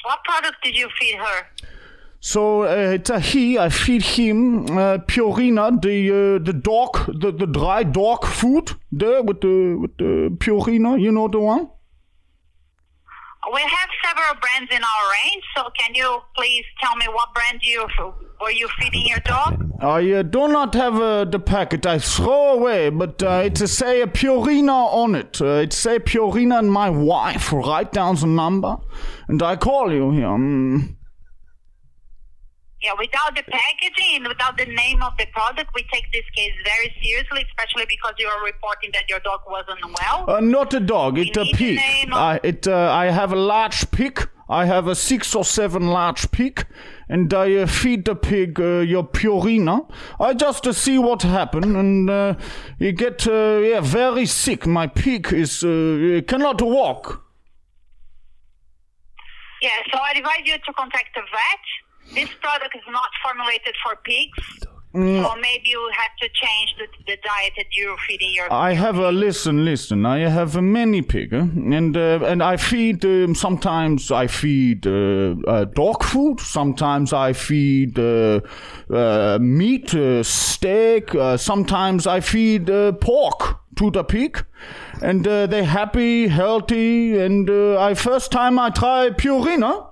What product did you feed her? So uh, it's a he. I feed him uh, Purina, the uh, the dog, the, the dry dog food there with the with the Purina. You know the one. We have several brands in our range, so can you please tell me what brand you were you feeding your dog? I uh, do not have uh, the packet. I throw away, but uh, it say a Purina on it. Uh, it say Purina and my wife. Write down the number, and I call you here. Mm. Yeah, without the packaging and without the name of the product, we take this case very seriously, especially because you are reporting that your dog wasn't well. Uh, not a dog, it's a pig. I, it, uh, I have a large pig. I have a six or seven large pig, and I uh, feed the pig uh, your Purina. I just uh, see what happen, and uh, you get uh, yeah, very sick. My pig is uh, cannot walk. Yeah, so I advise you to contact the vet. This product is not formulated for pigs, mm. so maybe you have to change the, the diet that you're feeding your. I have a listen, listen. I have a many pig, and uh, and I feed. Um, sometimes I feed uh, uh, dog food. Sometimes I feed uh, uh, meat, uh, steak. Uh, sometimes I feed uh, pork to the pig, and uh, they happy, healthy. And uh, I first time I try Purina.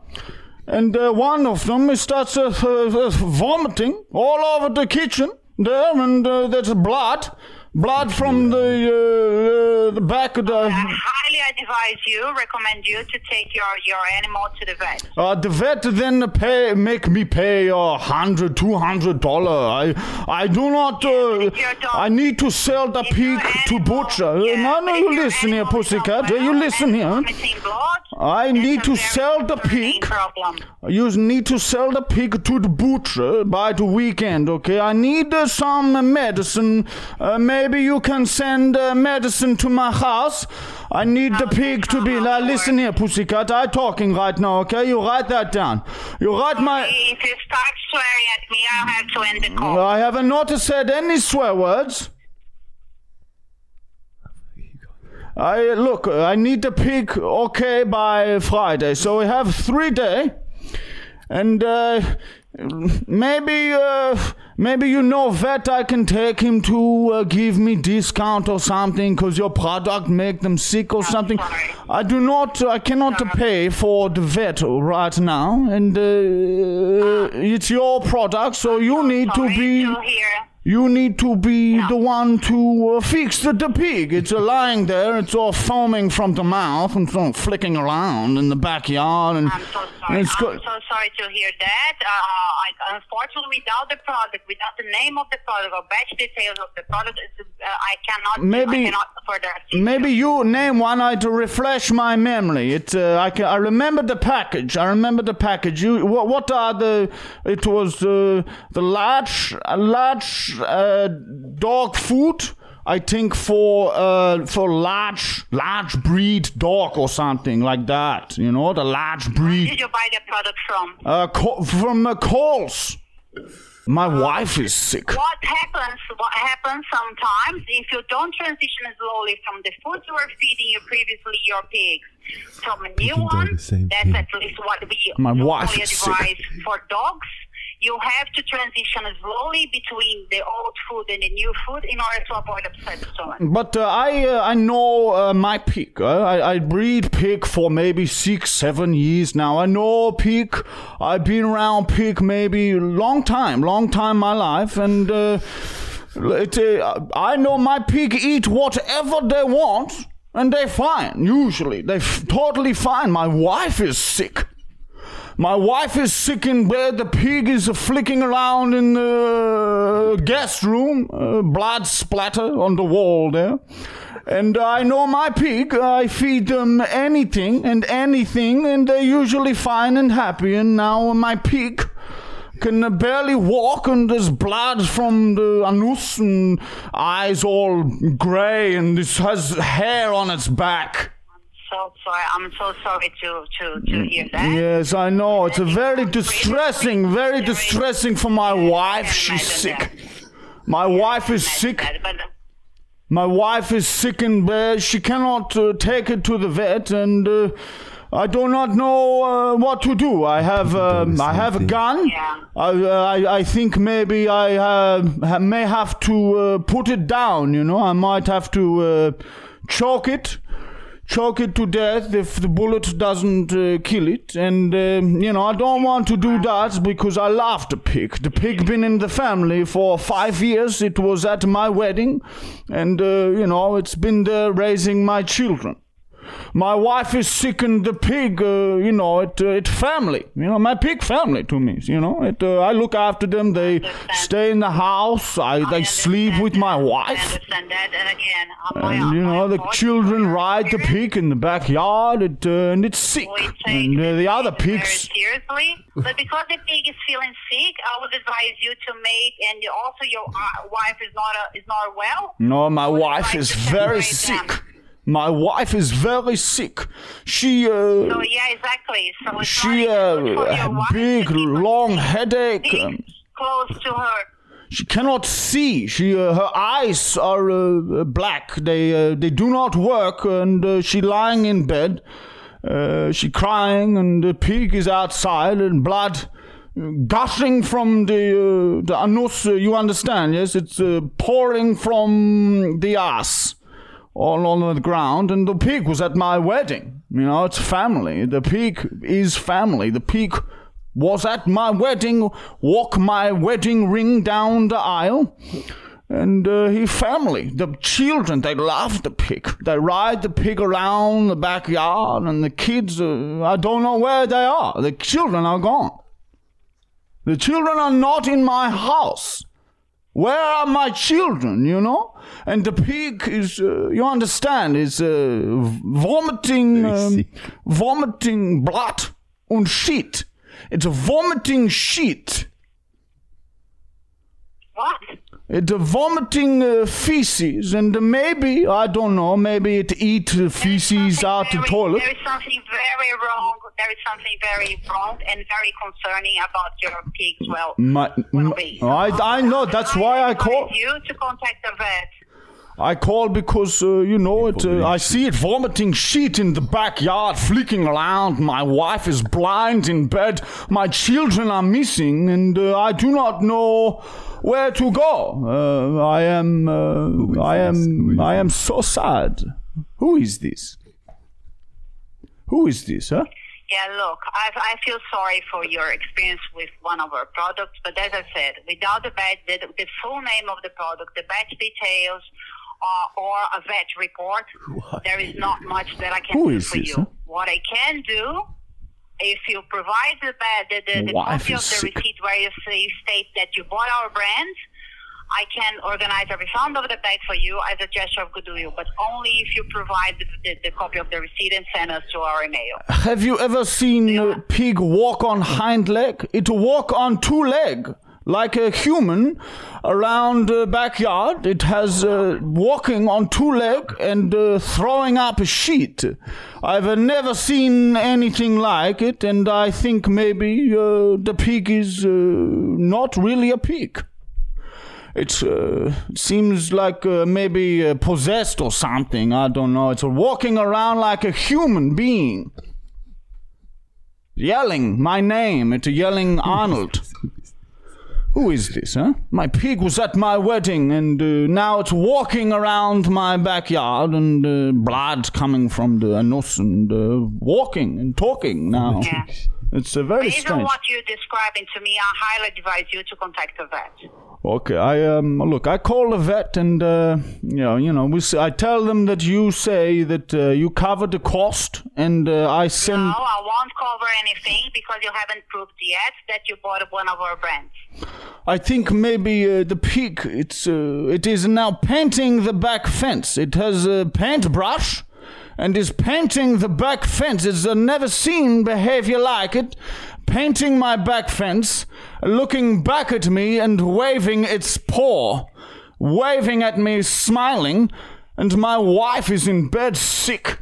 And uh, one of them starts uh, uh, vomiting all over the kitchen there, and uh, there's blood, blood from the, uh, uh, the back of the... I highly advise you, recommend you to take your, your animal to the vet. Uh, the vet then pay, make me pay uh, one hundred dollars, two hundred dollars. I, I do not... Uh, yeah, I need to sell the pig to butcher. Yeah, no, no, you listen here, pussycat. You listen here. I need to sell the pig. You need to sell the pig to the butcher by the weekend, okay? I need uh, some uh, medicine. Uh, maybe you can send uh, medicine to my house. I need the pig to be... Uh, listen here, pussycat. I'm talking right now, okay? You write that down. You write my... If you start swearing at me, I'll have to end the call. I haven't not said any swear words. I look. I need the pig okay by Friday, so we have three day, and uh, maybe uh, maybe you know vet I can take him to uh, give me discount or something, cause your product make them sick or I'm something. Sorry. I do not. I cannot no. pay for the vet right now, and uh, uh, it's your product, so you I'm need sorry, to be. Still here. You need to be no. the one to uh, fix the, the pig. It's uh, lying there. It's all foaming from the mouth and uh, flicking around in the backyard. And, I'm so sorry. It's go- I'm so sorry to hear that. Uh, I, unfortunately, without the product, without the name of the product or batch details of the product, uh, I cannot. Maybe I cannot further. Maybe you name one. I to refresh my memory. It. Uh, I can. I remember the package. I remember the package. You. What, what are the? It was uh, the large, uh, large. Uh, dog food, I think for uh, for large large breed dog or something like that. You know, the large breed. Where did you buy the product from? Uh, co- from uh, Coles. My uh, wife is sick. What happens? What happens sometimes if you don't transition slowly from the food you were feeding you previously your pigs from a new one. That's thing. At least what we My wife is advise sick. For dogs. You have to transition slowly between the old food and the new food in order to avoid upset stomach. But uh, I uh, I know uh, my pig. Uh, I, I breed pig for maybe six, seven years now. I know pig. I've been around pig maybe long time, long time my life. And uh, it, uh, I know my pig eat whatever they want and they fine, usually. They f- totally fine. My wife is sick. My wife is sick in bed. The pig is flicking around in the guest room. Uh, blood splatter on the wall there. And I know my pig. I feed them anything and anything, and they're usually fine and happy. And now my pig can barely walk, and there's blood from the anus and eyes all grey, and this has hair on its back. So sorry, I'm so sorry to, to, to hear that. Yes, I know. It's a very distressing, very distressing for my wife. She's sick. My wife is sick. My wife is sick in bed. She cannot uh, take it to the vet, and uh, I do not know uh, what to do. I have um, I have a gun. Yeah. I, uh, I I think maybe I uh, may have to uh, put it down, you know. I might have to uh, choke it. Choke it to death if the bullet doesn't uh, kill it. And, uh, you know, I don't want to do that because I love the pig. The pig been in the family for five years. It was at my wedding. And, uh, you know, it's been there raising my children. My wife is sick and the pig, uh, you know, it, uh, it family. You know, my pig family to me, you know. It, uh, I look after them. They stay in the house. I, I they sleep with my wife. I understand that. And, again, I'm and my, you know, the children ride the pig in the backyard and, uh, and it's sick. And uh, the other pigs. Very seriously. But because the pig is feeling sick, I would advise you to make, and also your wife is not, a, is not well. No, my wife is very sick. Them. My wife is very sick. She, uh... So, yeah, exactly. So it's she, uh, big, long headache. Um, close to her. She cannot see. She, uh, her eyes are uh, black. They, uh, they do not work. And uh, she lying in bed. Uh, she crying, and the pig is outside, and blood gushing from the uh, the anus. Uh, you understand? Yes, it's uh, pouring from the ass. All on the ground, and the pig was at my wedding. You know, it's family. The pig is family. The pig was at my wedding, walk my wedding ring down the aisle, and uh, he family. The children, they love the pig. They ride the pig around the backyard, and the kids, uh, I don't know where they are. The children are gone. The children are not in my house. Where are my children, you know? And the pig is, uh, you understand, is uh, vomiting, um, vomiting blood and shit. It's a vomiting shit. What? It's a vomiting uh, feces, and uh, maybe, I don't know, maybe it eats the feces out very, the toilet. There is something very wrong. There is something very wrong and very concerning about your pig's well, my, well-being. My, I, I know, that's I why I call you to contact the vet. I call because, uh, you know, it. Uh, I see it vomiting shit in the backyard, flicking around. My wife is blind in bed. My children are missing, and uh, I do not know where to go. Uh, I am, uh, I am, I am so sad. Who is this? Who is this, huh? Yeah, look, I, I feel sorry for your experience with one of our products, but as I said, without the badge, the, the full name of the product, the badge details, Uh, or a vet report, what? There is not much that I can Who do for this, you. Huh? What I can do, if you provide the, the, the, the copy of the sick. receipt where you state that you bought our brand, I can organize a refund of the bag for you as a gesture of goodwill, but only if you provide the, the, the copy of the receipt and send us to our email. Have you ever seen yeah. a pig walk on hind leg? It walk on two leg. Like a human around the backyard, it has uh, walking on two legs and uh, throwing up a sheet. I've uh, never seen anything like it, and I think maybe uh, the pig is uh, not really a pig. It uh, seems like uh, maybe uh, possessed or something. I don't know. It's uh, walking around like a human being. Yelling my name. It's yelling Arnold. Who is this, huh? My pig was at my wedding, and uh, now it's walking around my backyard, and uh, blood coming from the anus, and uh, walking and talking now. Yeah. It's a very Based strange. Based on what you're describing to me, I highly advise you to contact a vet. Okay, I um look, I call a vet, and uh, you know, you know, we. I tell them that you say that uh, you cover the cost, and uh, I send. No, I won't call cover anything because you haven't proved yet that you bought one of our brands. I think maybe uh, the peak, it's, uh, it is now painting the back fence. It has a paintbrush and is painting the back fence. It's a never seen behavior like it. Painting my back fence, looking back at me and waving its paw, waving at me, smiling, and my wife is in bed sick,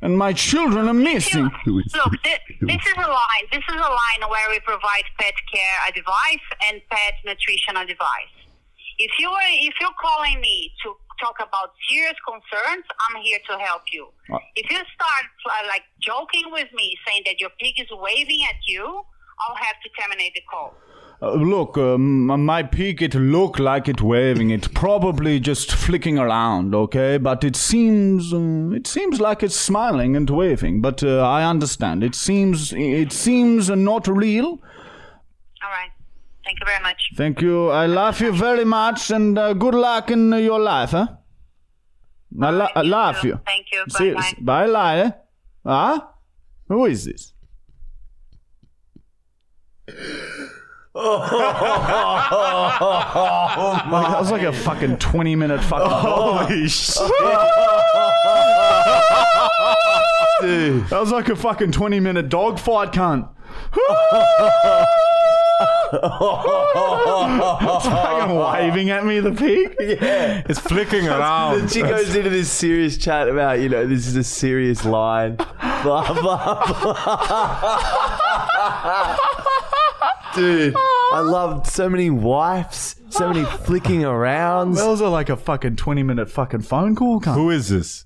and my children are missing. Look, this, this is a line. This is a line where we provide pet care advice and pet nutrition advice. If you are, if you're calling me to talk about serious concerns, I'm here to help you. What? If you start uh, like joking with me, saying that your pig is waving at you, I'll have to terminate the call. Uh, look, um, my pig, it looked like it waving. It probably just flicking around, okay? But it seems, um, it seems like it's smiling and waving. But uh, I understand. It seems, it seems not real. All right. Thank you very much. Thank you. I love you very much, and uh, good luck in uh, your life, huh? I, lo- I love you. Thank you. Bye, bye. Bye, bye. Huh? Who is this? Oh, oh, oh, oh, oh my. That was like a fucking twenty minute fucking holy shit. Dude. That was like a fucking twenty minute dog fight, cunt. It's fucking waving at me, the pig. Yeah, it's flicking around. Then she goes into this serious chat about, you know, this is a serious line. Blah, blah, blah. Dude, I loved so many wives, so many flicking arounds. Those are like a fucking twenty minute fucking phone call. Cunt. Who is this?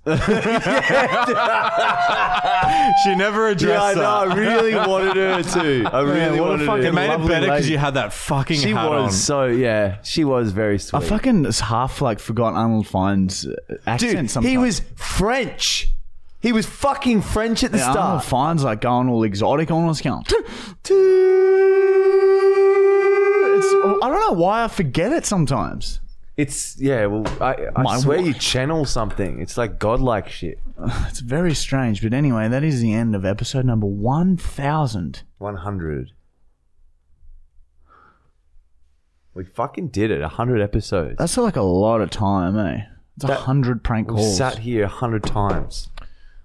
She never addressed yeah, I know, that. I really wanted her to. I really yeah, wanted her to. It made it better because you had that fucking she hat was on. So, yeah, she was very sweet. I fucking half like forgot Arnold Feine's accent Dude, sometimes. He was French. He was fucking French at the yeah, start. Arnold Feine's like going all exotic on us, count. I don't know why I forget it sometimes. It's, yeah, well, I, I swear wife. You channel something. It's like godlike shit. It's very strange. But anyway, that is the end of episode number one thousand. one hundred. We fucking did it. one hundred episodes. That's like a lot of time, eh? It's that, one hundred prank calls. We sat here one hundred times.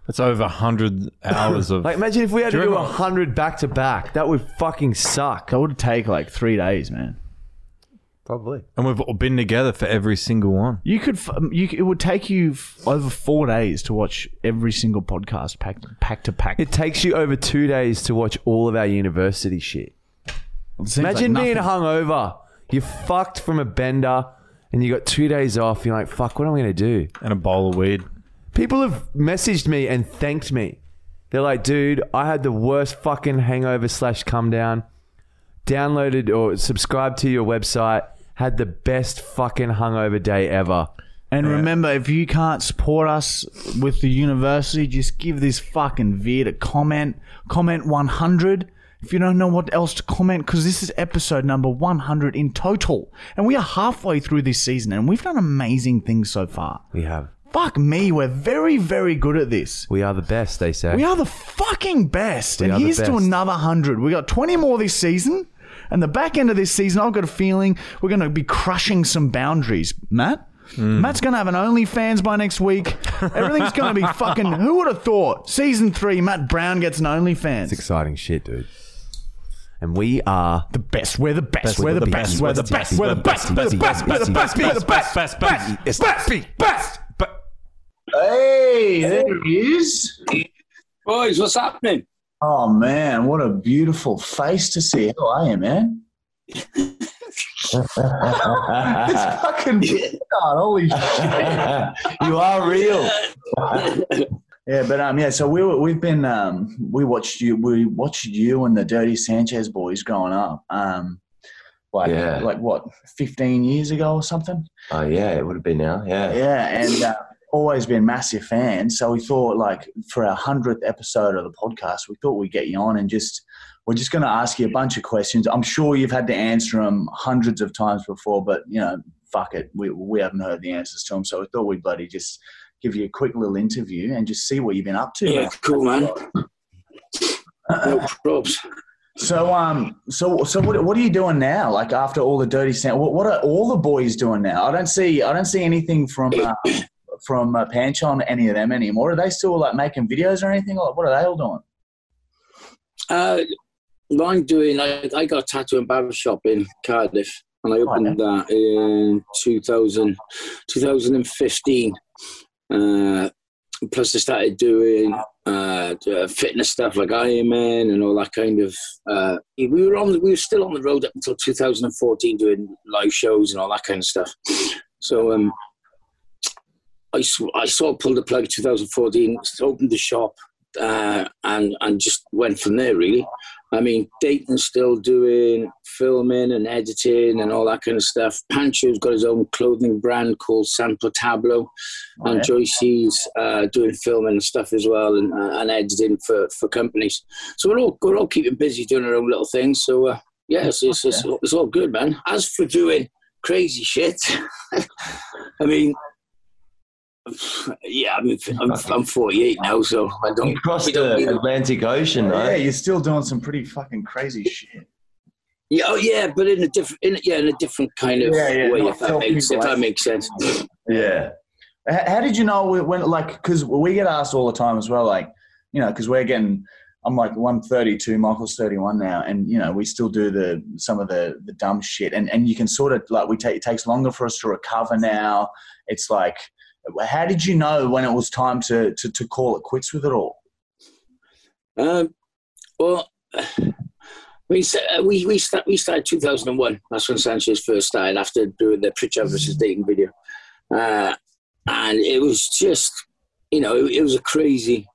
That's over one hundred hours of... Like, imagine if we had do to do one hundred back-to-back. That would fucking suck. That would take, like, three days, man. Probably. And we've all been together for every single one. You could... You, it would take you f- over four days to watch every single podcast pack, pack to pack. It takes you over two days to watch all of our university shit. Imagine like being hungover. You're fucked from a bender and you got two days off. You're like, fuck, what am I going to do? And a bowl of weed. People have messaged me and thanked me. They're like, dude, I had the worst fucking hangover slash come down. Downloaded or subscribed to your website. Had the best fucking hungover day ever. And yeah. Remember, if you can't support us with the university, just give this fucking vid a comment. Comment one hundred. If you don't know what else to comment, because this is episode number one hundred in total. And we are halfway through this season and we've done amazing things so far. We have. Fuck me, we're very, very good at this. We are the best, they say. We are the fucking best. We and here's to another one hundred. We got twenty more this season. And the back end of this season, I've got a feeling we're going to be crushing some boundaries. Matt? Mm. Matt's going to have an OnlyFans by next week. Everything's going to be fucking... Who would have thought? Season three, Matt Brown gets an OnlyFans. It's exciting shit, dude. And we are the best. We're the best. We're the best. We're the best. We're the best. We're the best. We're the best. We're the best. Best. Best. Best. Best. Hey, there he is. Boys, what's happening? Oh, man, what a beautiful face to see. How are you, man? It's fucking God, holy shit. You are real. Yeah, but, um, yeah, so we were, we've been, um, we watched you, we watched you and the Dirty Sanchez boys growing up. Um, Like, yeah. like what, fifteen years ago or something? Oh, uh, yeah, it would have been now, yeah. Yeah, and uh, always been massive fans. So we thought, like, for our one hundredth episode of the podcast, we thought we'd get you on and just – we're just going to ask you a bunch of questions. I'm sure you've had to answer them hundreds of times before, but, you know, fuck it. We, we haven't heard the answers to them. So we thought we'd bloody just give you a quick little interview and just see what you've been up to. Yeah, man. Cool, man. No props. So um, so so what what are you doing now? Like after all the dirty sound, what what are all the boys doing now? I don't see I don't see anything from uh, from uh, Pancho on any of them anymore. Are they still like making videos or anything? Like what are they all doing? Uh, what I'm doing, I, I got a tattoo and barber shop in Cardiff, and I opened oh, that in two thousand, twenty fifteen. Uh, plus I started doing uh, fitness stuff like Ironman and all that kind of. Uh, we were on, we were still on the road up until two thousand fourteen doing live shows and all that kind of stuff. So um, I, sw- I sort of pulled the plug in two thousand fourteen, opened the shop, uh, and and just went from there really. I mean, Dayton's still doing filming and editing and all that kind of stuff. Pancho's got his own clothing brand called San Potablo. Oh, and yeah. Joycey's uh, doing filming and stuff as well and, uh, and editing for, for companies. So we're all, we're all keeping busy doing our own little things. So, uh, yeah, it's, it's, it's, it's all good, man. As for doing crazy shit, I mean... Yeah, I mean, I'm I'm forty-eight now, so I don't. You crossed don't the Atlantic Ocean, right? Yeah, you're still doing some pretty fucking crazy shit. Yeah, oh yeah, but in a different, in, yeah, in a different kind of yeah, yeah, way. If that, makes, if that makes sense. Yeah. How did you know when? Like, because we get asked all the time as well. Like, you know, because we're getting. I'm like one thirty-two, Michael's thirty-one now, and you know we still do the some of the, the dumb shit, and and you can sort of like we take it takes longer for us to recover now. It's like. How did you know when it was time to, to, to call it quits with it all? Um, well, we we we, start, we started two thousand one. That's when Sanchez first started after doing the Pritchard versus Dayton video. Uh, and it was just, you know, it, it was a crazy,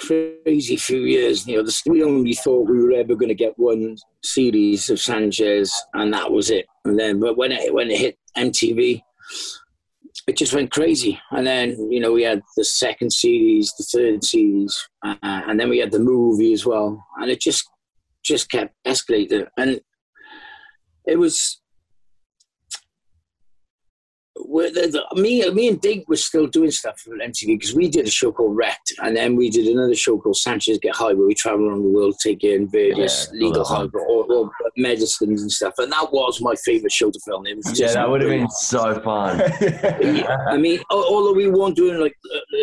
crazy few years. You know, we only thought we were ever going to get one series of Sanchez, and that was it. And then, but when it when it hit M T V. It just went crazy. And then, you know, we had the second series, the third series, uh, and then we had the movie as well. And it just just kept escalating. And it was... The, the, me, me and Dig were still doing stuff for M T V because we did a show called Wrecked, and then we did another show called Sanchez Get High, where we travel around the world taking various yeah, legal high or, or medicines and stuff. And that was my favourite show to film. It was just yeah, that would have been so fun. Yeah, I mean, although we weren't doing like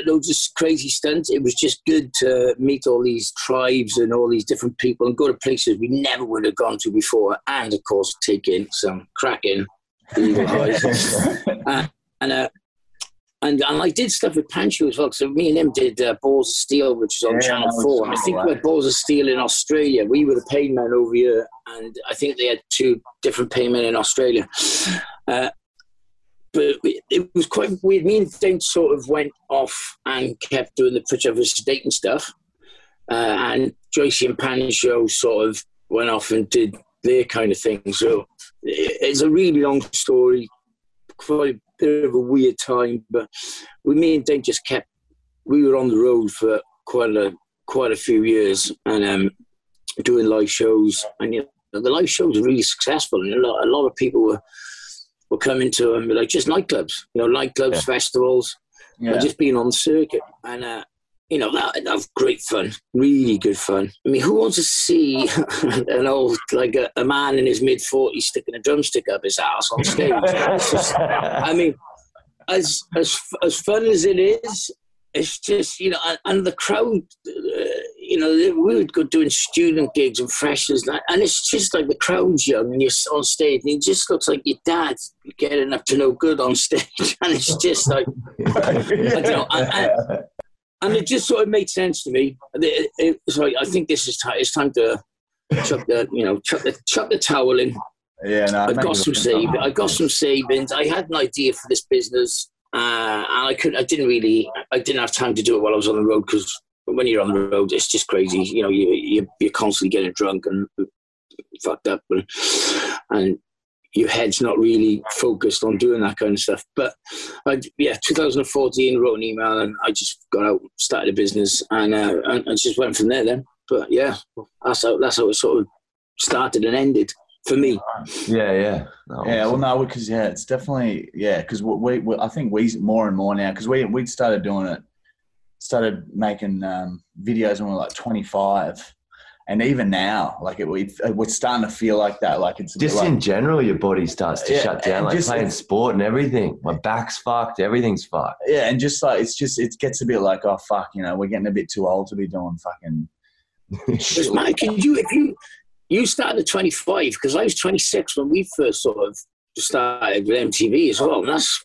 loads of crazy stunts, it was just good to meet all these tribes and all these different people and go to places we never would have gone to before, and of course take in some cracking. uh, and, uh, and and I did stuff with Pancho as well. So me and him did uh, Balls of Steel, which is on yeah, Channel Four. And I think we had Balls of Steel in Australia. We were the paid men over here, and I think they had two different paymen in Australia. Uh, but it was quite weird. Me and Dane sort of went off and kept doing the Pritchard versus Dayton stuff, uh, and Joycey and Pancho sort of went off and did their kind of thing. So it's a really long story, quite a bit of a weird time, but we, me and Dave just kept, we were on the road for quite a quite a few years and um, doing live shows, and you know, the live shows were really successful, and a lot, a lot of people were were coming to them, like just nightclubs, you know, nightclubs, yeah. festivals, yeah. and just being on the circuit, and uh, you know, that, that was great fun, really good fun. I mean, who wants to see an old, like a, a man in his mid-forties sticking a drumstick up his ass on stage? Just, I mean, as as as fun as it is, it's just, you know, and the crowd, uh, you know, we would go doing student gigs and freshers, and, and it's just like the crowd's young and you're on stage and it just looks like your dad's getting up to no good on stage. And it's just like, I don't know, and, and, And it just sort of made sense to me. It, it, so like, I think this is t- it's time to chuck the, you know, chuck the, chuck the towel in. Yeah, no, I got some savings. I got some savings. I had an idea for this business, uh, and I couldn't. I didn't really. I didn't have time to do it while I was on the road because when you're on the road, it's just crazy. You know, you, you you're constantly getting drunk and fucked up, and and your head's not really focused on doing that kind of stuff. But I, yeah, twenty fourteen, wrote an email and I just got out, started a business, and uh, and, and just went from there then. But yeah, that's how, that's how it sort of started and ended for me. Yeah, yeah. Yeah, well, no, because, yeah, it's definitely, yeah, because we, we, I think we, more and more now, because we, we'd started doing it started making um, videos when we were like twenty-five. And even now, like it, it, it we're starting to feel like that. Like it's just like, in general, your body starts to yeah, shut down, like just, playing sport and everything. My back's fucked. Everything's fucked. Yeah. And just like, it's just, it gets a bit like, oh fuck, you know, we're getting a bit too old to be doing fucking. Mate, can you, if you, you started at twenty-five, because I was twenty-six when we first sort of started with M T V as well. And that's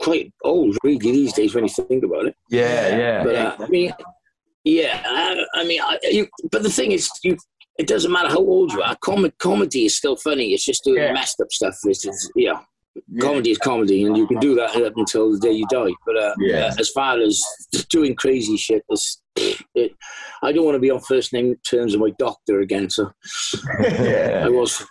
quite old really these days when you think about it. Yeah. Yeah. But, uh, I mean, Yeah, I, I mean, I, you, but the thing is, you, it doesn't matter how old you are. Com- comedy is still funny. It's just doing yeah. messed up stuff. It's just, yeah. yeah, comedy is comedy, and you can do that up until the day you die. But uh, yeah. uh, as far as doing crazy shit, it, I don't want to be on first name terms with my doctor again. So yeah. I was,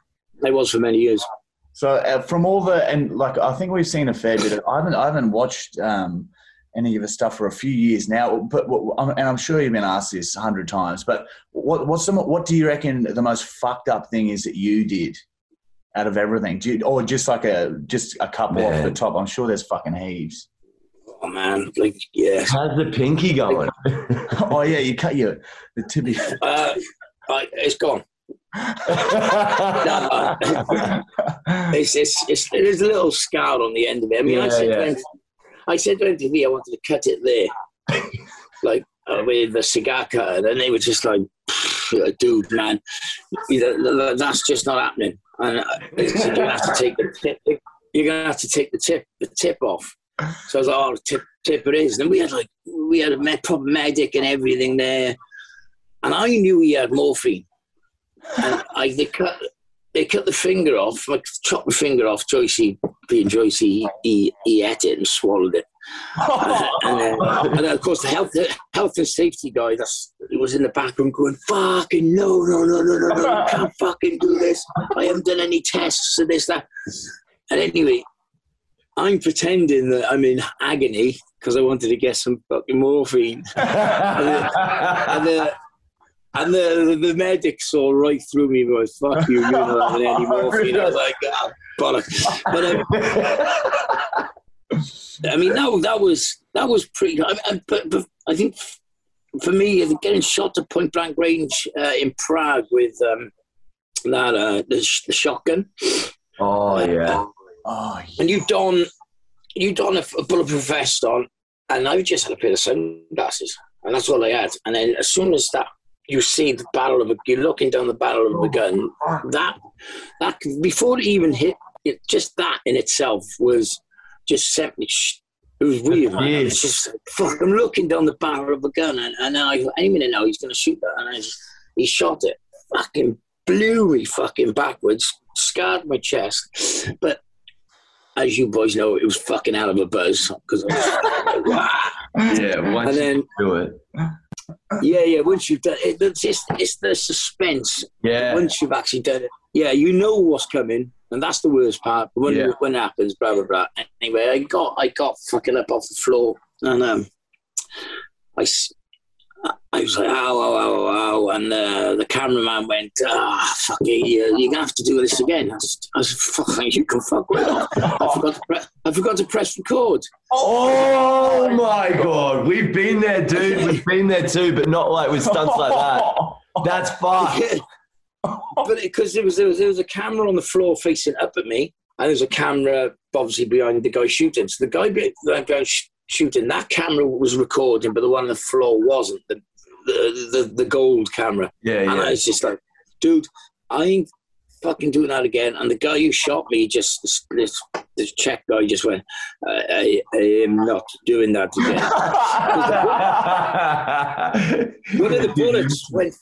I was for many years. So uh, from all the and like, I think we've seen a fair bit of. I haven't, I haven't watched. Um, any of the stuff for a few years now, but and I'm sure you've been asked this a hundred times, but what what's the, what do you reckon the most fucked up thing is that you did out of everything? Do you, or just like a, just a couple man. off the top? I'm sure there's fucking heaps. Oh man. Like, yeah. How's the pinky going? Oh yeah. You cut your, the tibia. Uh, it's gone. no, it's, it's, it's, there's a little scar on the end of it. I mean, yeah, I said, yeah. I said to M T V I wanted to cut it there, like uh, with the cigar cutter, and they were just like, "Dude, man, that's just not happening." And uh, so you're gonna have to take the tip. You're gonna have to take the tip, the tip off. So I was like, "Oh, tip, tip it is." And we had like we had a proper medic and everything there, and I knew he had morphine. And I they cut they cut the finger off, like chopped the finger off, Joycey. Being Joycey, he, he ate it and swallowed it. Oh. And, then, and then, of course, the health health and safety guy that's, was in the back room going, fucking no, no, no, no, no, no, you can't fucking do this. I haven't done any tests and this, that. And anyway, I'm pretending that I'm in agony because I wanted to get some fucking morphine. and the, and the, And the, the the medic saw right through me and was, fuck you, you're not having any morphine. I was like, ah, bollocks. But um, I mean, no, that was, that was pretty, I, I, but, but I think for me, getting shot at point blank range uh, in Prague with um, that, uh, the, sh- the shotgun. Oh, yeah. Uh, oh, yeah. And you don, you don a, a bulletproof vest on, and I just had a pair of sunglasses, and that's all I had. And then as soon as that, you see the barrel of a, you're looking down the barrel of a gun. That, that before it even hit, it, just that in itself was just sent me. It was weird. It was just fuck. I'm looking down the barrel of a gun, and, and then I thought, any minute now he's going to shoot that, and I just, he shot it. Fucking blew me fucking backwards, scarred my chest. But as you boys know, it was fucking out of a buzz because. Yeah, once and then, you do it. Yeah, yeah. Once you've done it, it's, it's, it's the suspense. Yeah. Once you've actually done it, yeah, you know what's coming, and that's the worst part. But when yeah. it, when it happens, blah blah blah. Anyway, I got I got fucking up off the floor, and um, I, I was like, ow, ow, ow, ow, ow. And uh, the cameraman went, ah, oh, fuck it, you're, you're gonna have to do this again. I was, I was fucking, you can fuck with it. I forgot to press, I forgot to press record. Oh my God, we've been there, dude. We've been there too, but not like with stunts like that. That's fucked. Yeah. But because there was, there was there was a camera on the floor facing up at me, and there was a camera obviously behind the guy shooting. So the guy that guy shooting, that camera was recording, but the one on the floor wasn't. The the the, the gold camera. Yeah, yeah. And I was just like, dude, I ain't fucking doing that again. And the guy who shot me, just this this Czech guy, just went, I, I, I am not doing that again. One of the bullets went,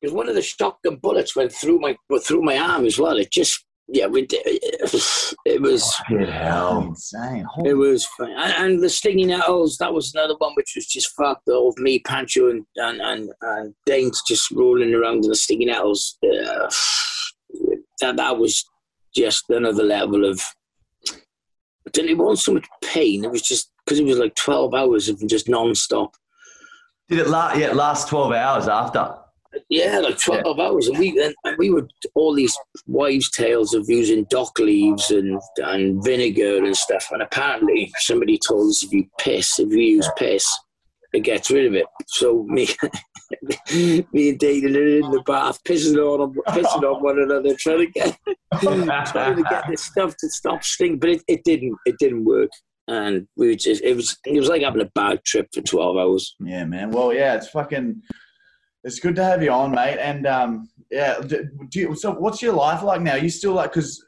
because one of the shotgun bullets went through my through my arm as well. It just. Yeah, we did. It was hell. Insane. Holy it was funny. And, and the stinging nettles, that was another one which was just fucked up. Me, Pancho, and and, and, and Dane's just rolling around in the stinging nettles. Uh, that, that was just another level of. It wasn't so much pain. It was just because it was like twelve hours of just non-stop. Did it last? Yeah, it last twelve hours after. Yeah, like twelve yeah. hours, and we and we were all these wives' tales of using dock leaves and, and vinegar and stuff. And apparently, somebody told us if you piss, if you use piss, it gets rid of it. So me, me and David are in the bath, pissing on, pissing on one another, trying to get, trying to get this stuff to stop stinking. But it, it didn't, it didn't work. And we were just, it was, it was like having a bad trip for twelve hours. Yeah, man. Well, yeah, it's fucking, it's good to have you on, mate. And um, yeah, do you, so what's your life like now? Are you still like, cause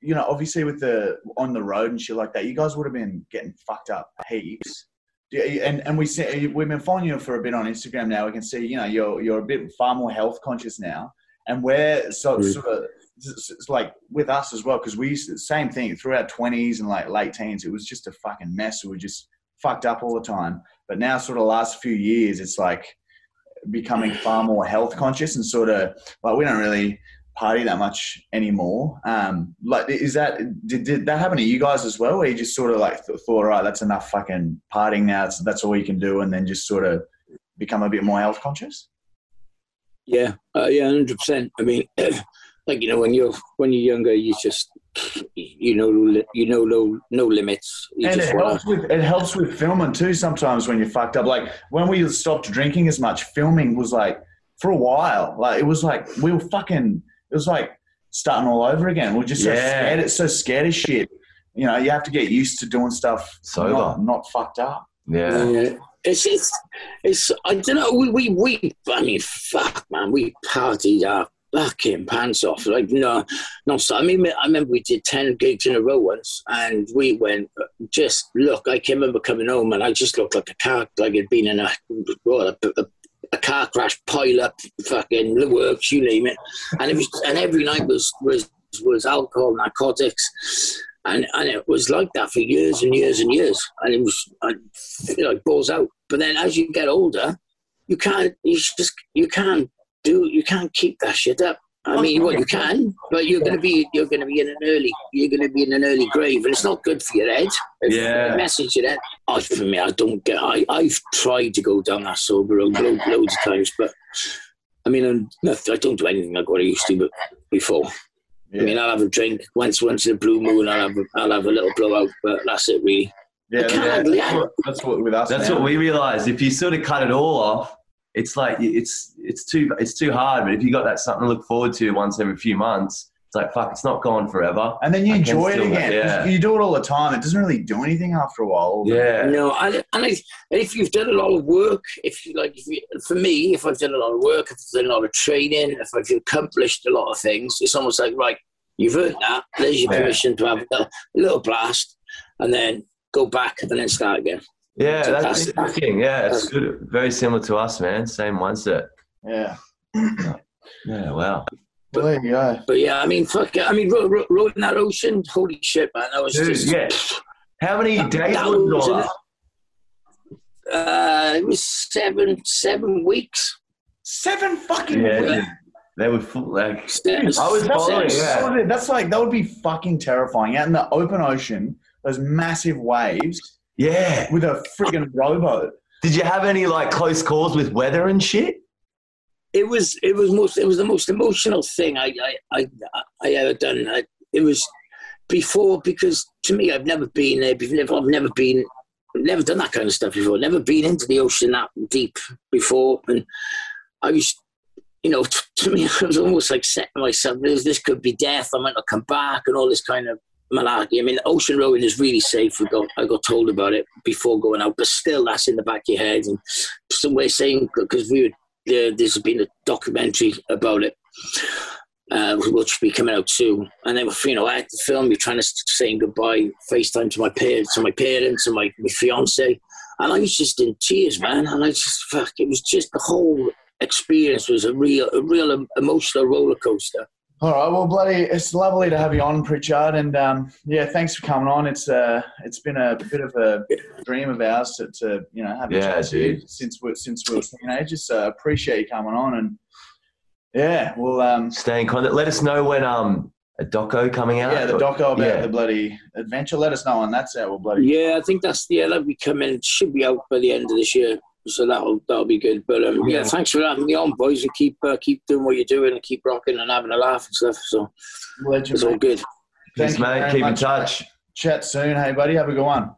you know, obviously with the, on the road and shit like that, you guys would have been getting fucked up heaps. Yeah, and and we see, we've been following you for a bit on Instagram now. We can see, you know, you're you're a bit far more health conscious now, and we're so, sort of it's like with us as well, because we used to, same thing through our twenties and like late teens. It was just a fucking mess. We were just fucked up all the time. But now, sort of last few years, it's like becoming far more health conscious and sort of like we don't really party that much anymore. Um, like, is that, did, did that happen to you guys as well? Or you just sort of like th- thought, all right, that's enough fucking partying now. That's, that's all you can do. And then just sort of become a bit more health conscious. Yeah. Uh, yeah. one hundred percent. I mean, like, you know, when you're, when you're younger, you just, you know, you know, no, no limits. You and just it, wanna... helps with, it helps with filming too. Sometimes when you're fucked up, like when we stopped drinking as much, filming was like for a while, like it was like, we were fucking, it was like starting all over again. We're just yeah. so scared. It's so scared of shit. You know, you have to get used to doing stuff sober, not, not fucked up. Yeah. yeah. It's, it's, it's, I don't know. We, we, we, I mean, fuck, man. We partied our fucking pants off. Like, no, not so. I mean, I remember we did ten gigs in a row once and we went, just look, I can remember coming home and I just looked like a car, like it'd been in a, well, a, a a car crash, pile up, fucking the works, you name it. And it was, and every night was, was, was alcohol, narcotics. And, and it was like that for years and years and years. And it was, I, you know, it balls out. But then as you get older, you can't, you just, you can't do, you can't keep that shit up. I mean, well, you can, but you're going to be, you're going to be in an early, you're going to be in an early grave, and it's not good for your head. If yeah. You message your head. Oh, for me, I don't get. I I've tried to go down that sober road loads, loads of times, but I mean, I'm not, I don't do anything like what I used to, but before. Yeah. I mean, I'll have a drink once, once in a blue moon. I'll have, a, I'll have a little blowout, but that's it, really. Yeah, yeah. That's, what, that's what with us. That's now. What we realise. If you sort of cut it all off. It's like it's it's too it's too hard, but if you got that something to look forward to once every few months, it's like fuck, it's not gone forever. And then you I enjoy it again. Yeah. You do it all the time. It doesn't really do anything after a while. Yeah. No, I, and I, if you've done a lot of work, if you like, if you, for me, if I've done a lot of work, if I've done a lot of training, if I've accomplished a lot of things, it's almost like right, you've earned that. There's your permission yeah. to have a little, a little blast, and then go back and then start again. Yeah, that's thinking. Yeah, it's good. Very similar to us, man. Same mindset. Yeah. Yeah, wow. But, well, there you go. But yeah, I mean, fuck it. I mean, rolling ro- ro- that ocean, holy shit, man. I was Dude, just... Yeah. How many days was it? Uh, it was seven, seven weeks. Seven fucking yeah, weeks? Yeah. They were full, like... Seven, I was following, yeah. That's like, that would be fucking terrifying. Out in the open ocean, those massive waves... Yeah. With a friggin' rowboat. Did you have any like close calls with weather and shit? It was it was most it was the most emotional thing I I, I, I ever done. I, it was before because to me I've never been there before. I've never been never done that kind of stuff before. Never been into the ocean that deep before, and I was you know to me I was almost like setting myself. This could be death. I might not come back and all this kind of. Malarkey. I mean, ocean rowing is really safe. We got, I got told about it before going out, but still, that's in the back of your head. And somewhere saying because we were, uh, there's been a documentary about it, uh, which will be coming out soon. And then, you know, I had to film. You're trying to say goodbye, FaceTime to my parents, to my parents, and my, my fiance. And I was just in tears, man. And I just fuck. It was just the whole experience was a real, a real emotional roller coaster. All right, well, bloody, it's lovely to have you on, Pritchard, and um, yeah, thanks for coming on. It's uh, it's been a bit of a dream of ours to, to you know have a yeah, chat dude. To since we since we were teenagers. So appreciate you coming on, and yeah, we'll um, stay in contact. Let us know when um a doco coming out. Yeah, the doco about yeah. the bloody adventure. Let us know when that's out. We'll bloody yeah, I think that's yeah that'll be coming. It should be out by the end of this year. So that'll that'll be good. But um, yeah, thanks for having me on, boys, and keep uh, keep doing what you're doing and keep rocking and having a laugh and stuff. So legend, it's all good. Thanks, Thanks mate. Keep much. in touch. Chat soon. Hey, buddy. Have a good one.